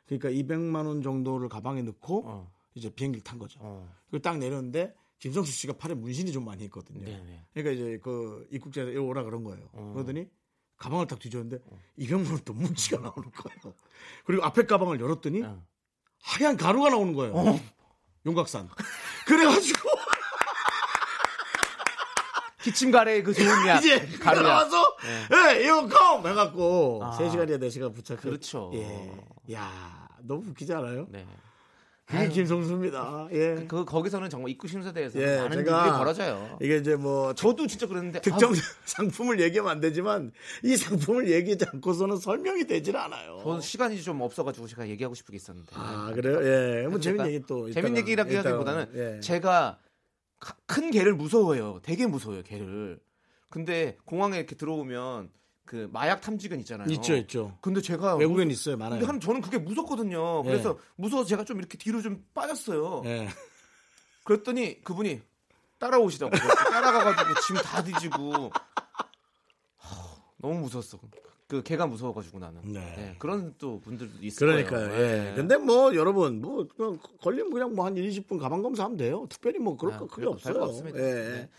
그러니까 200만 원 정도를 가방에 넣고 이제 비행기를 탄 거죠. 그걸 딱 내렸는데 김성수 씨가 팔에 문신이 좀 많이 있거든요. 네네. 그러니까 이제 그 입국자에서 이리 오라 그런 거예요. 그러더니 가방을 딱 뒤졌는데 200만 원 또 뭉치가 나오는 거예요. 그리고 앞에 가방을 열었더니 하얀 가루가 나오는 거예요. 용각산. 그래가지고 기침가래의 그 좋은 약 이제 가루야. 나와서 예, 이거 컴 해갖고 3시간이야 4시간 부착. 그렇죠. 예, 야 너무 웃기지 않아요? 네. 그게 김성수입니다. 예. 그 거기서는 정말 입국 심사대에서 예, 많은 일이 벌어져요. 이게 이제 뭐 저도 진짜 그랬는데 특정 상품을 얘기하면 안 되지만 이 상품을 얘기하지 않고서는 설명이 되질 않아요. 저는 시간이 좀 없어가지고 제가 얘기하고 싶은 게 있었는데. 아 그래요? 예. 뭐 재밌는 얘기 또 재밌는 얘기라기보다는 예. 제가 큰 개를 무서워해요. 되게 무서워요 개를. 근데 공항에 이렇게 들어오면. 그 마약 탐지견 있잖아요. 있죠, 있죠. 근데 제가 외국엔 있어요, 많아요. 근데 저는 그게 무섭거든요. 그래서 예. 무서워서 제가 좀 이렇게 뒤로 좀 빠졌어요. 예. 그랬더니 그분이 따라오시다고 따라가가지고 짐 다 뒤지고 너무 무서웠어. 그 걔가 무서워가지고 나는. 네. 네. 그런 또 분들도 있어요. 그러니까요. 예. 예. 근데 뭐 여러분 뭐 걸리면 그냥 뭐 한 20분 가방 검사하면 돼요. 특별히 뭐 그럴 거 크게 없어요. 없습니다. 예. 네.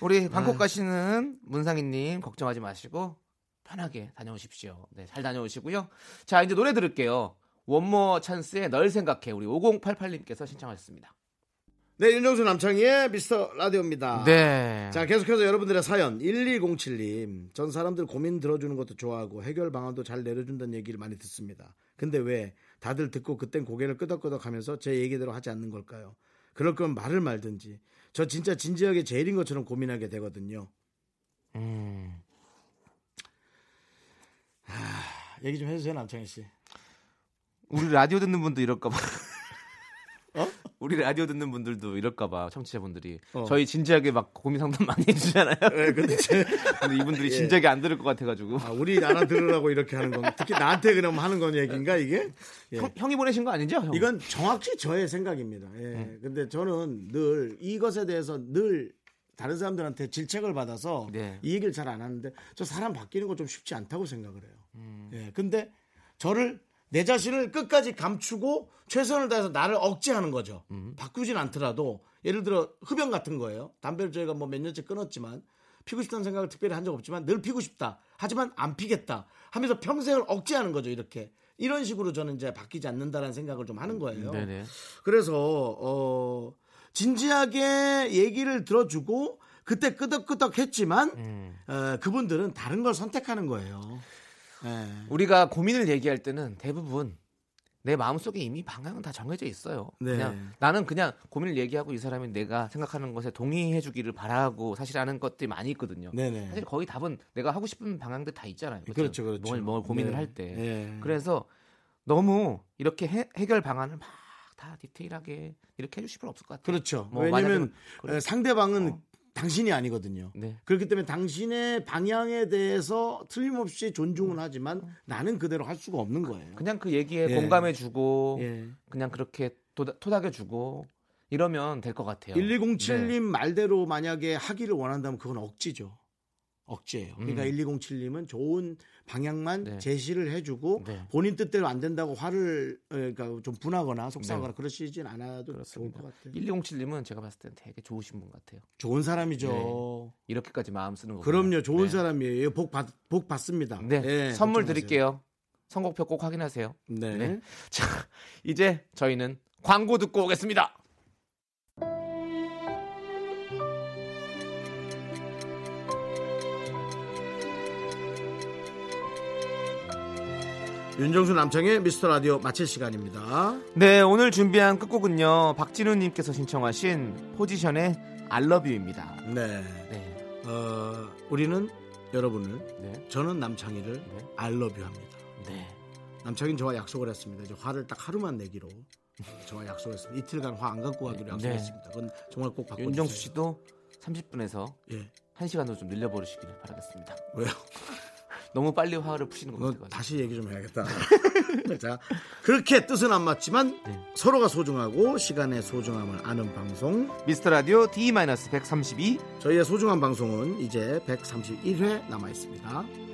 우리 방콕 가시는 문상희님 걱정하지 마시고. 편하게 다녀오십시오. 네, 잘 다녀오시고요. 자, 이제 노래 들을게요. 원모 찬스의 널 생각해. 우리 5088님께서 신청하셨습니다. 네, 윤정수 남창희의 미스터 라디오입니다. 네. 자, 계속해서 여러분들의 사연 1207님. 전 사람들 고민 들어주는 것도 좋아하고 해결 방안도 잘 내려준다는 얘기를 많이 듣습니다. 근데 왜 다들 듣고 그땐 고개를 끄덕끄덕하면서 제 얘기대로 하지 않는 걸까요? 그럴 거면 말을 말든지. 저 진짜 진지하게 제일인 것처럼 고민하게 되거든요. 얘기 좀 해주세요 남창희 씨. 우리 라디오 듣는 분도 이럴까봐. 어? 우리 라디오 듣는 분들도 이럴까봐 청취자분들이 저희 진지하게 막 고민 상담 많이 해주잖아요. 네, 근데 이분들이 예. 진지하게 안 들을 것 같아가지고. 아, 우리 나라 들으라고 이렇게 하는 건 특히 나한테 그럼 하는 건 얘긴가 이게? 예. 형이 보내신 거 아니죠? 형? 이건 정확히 저의 생각입니다. 예. 근데 저는 늘 이것에 대해서 늘. 다른 사람들한테 질책을 받아서 네. 이 얘기를 잘 안 하는데 저 사람 바뀌는 거 좀 쉽지 않다고 생각을 해요. 예, 근데 저를 내 자신을 끝까지 감추고 최선을 다해서 나를 억제하는 거죠. 바꾸진 않더라도 예를 들어 흡연 같은 거예요. 담배를 저희가 뭐 몇 년째 끊었지만 피고 싶다는 생각을 특별히 한 적 없지만 늘 피고 싶다. 하지만 안 피겠다 하면서 평생을 억제하는 거죠. 이렇게 이런 식으로 저는 이제 바뀌지 않는다라는 생각을 좀 하는 거예요. 네네. 그래서 진지하게 얘기를 들어주고 그때 끄덕끄덕 했지만 그분들은 다른 걸 선택하는 거예요. 우리가 고민을 얘기할 때는 대부분 내 마음속에 이미 방향은 다 정해져 있어요. 네. 그냥 나는 그냥 고민을 얘기하고 이 사람이 내가 생각하는 것에 동의해 주기를 바라고 사실 아는 것들이 많이 있거든요. 네네. 사실 거의 답은 내가 하고 싶은 방향들 다 있잖아요. 그렇죠. 그렇죠. 뭘 고민을 네. 할 때. 네. 그래서 너무 이렇게 해결 방안을 막 다 디테일하게 이렇게 해주실 필요 없을 것 같아요. 그렇죠. 뭐 왜냐하면 상대방은 당신이 아니거든요. 네. 그렇기 때문에 당신의 방향에 대해서 틀림없이 존중은 하지만 나는 그대로 할 수가 없는 거예요. 그냥 그 얘기에 예. 공감해주고 예. 그냥 그렇게 토닥여주고 이러면 될 것 같아요. 1207님 네. 말대로 만약에 하기를 원한다면 그건 억지죠. 억제예요. 그러니까 1207님은 좋은 방향만 네. 제시를 해주고 네. 본인 뜻대로 안 된다고 화를 그러니까 좀 분하거나 속상하거나 네. 그러시진 않아도 그렇습니다. 좋을 것 같아요. 1207님은 제가 봤을 때는 되게 좋으신 분 같아요. 좋은 사람이죠. 네. 이렇게까지 마음 쓰는 거고요. 그럼요. 좋은 네. 사람이에요. 복 받습니다. 네. 네. 선물 걱정하세요. 드릴게요. 선곡표 꼭 확인하세요. 네. 네. 자, 이제 저희는 광고 듣고 오겠습니다. 윤정수 남창의 미스터라디오 마칠 시간입니다. 네, 오늘 준비한 끝곡은요 박진우님께서 신청하신 포지션의 I love you입니다. 네, 네. 우리는 여러분을, 네. 저는 남창희를, 네. I love you 합니다. 네. 남창희는 저와 약속을 했습니다. 이제 화를 딱 하루만 내기로 저와 약속했습니다. 이틀간 화 안 갖고 가기로 약속했습니다. 그건 정말 꼭 바꿔주세요. 윤정수 씨도 30분에서 예. 1시간으로 좀 늘려버리시기를 바라겠습니다. 왜요? 너무 빨리 화를 푸시는 것 같아요. 다시 얘기 좀 해야겠다. 자, 그렇게 뜻은 안 맞지만 네. 서로가 소중하고 시간의 소중함을 아는 방송 미스터라디오 D-132. 저희의 소중한 방송은 이제 131회 남아있습니다.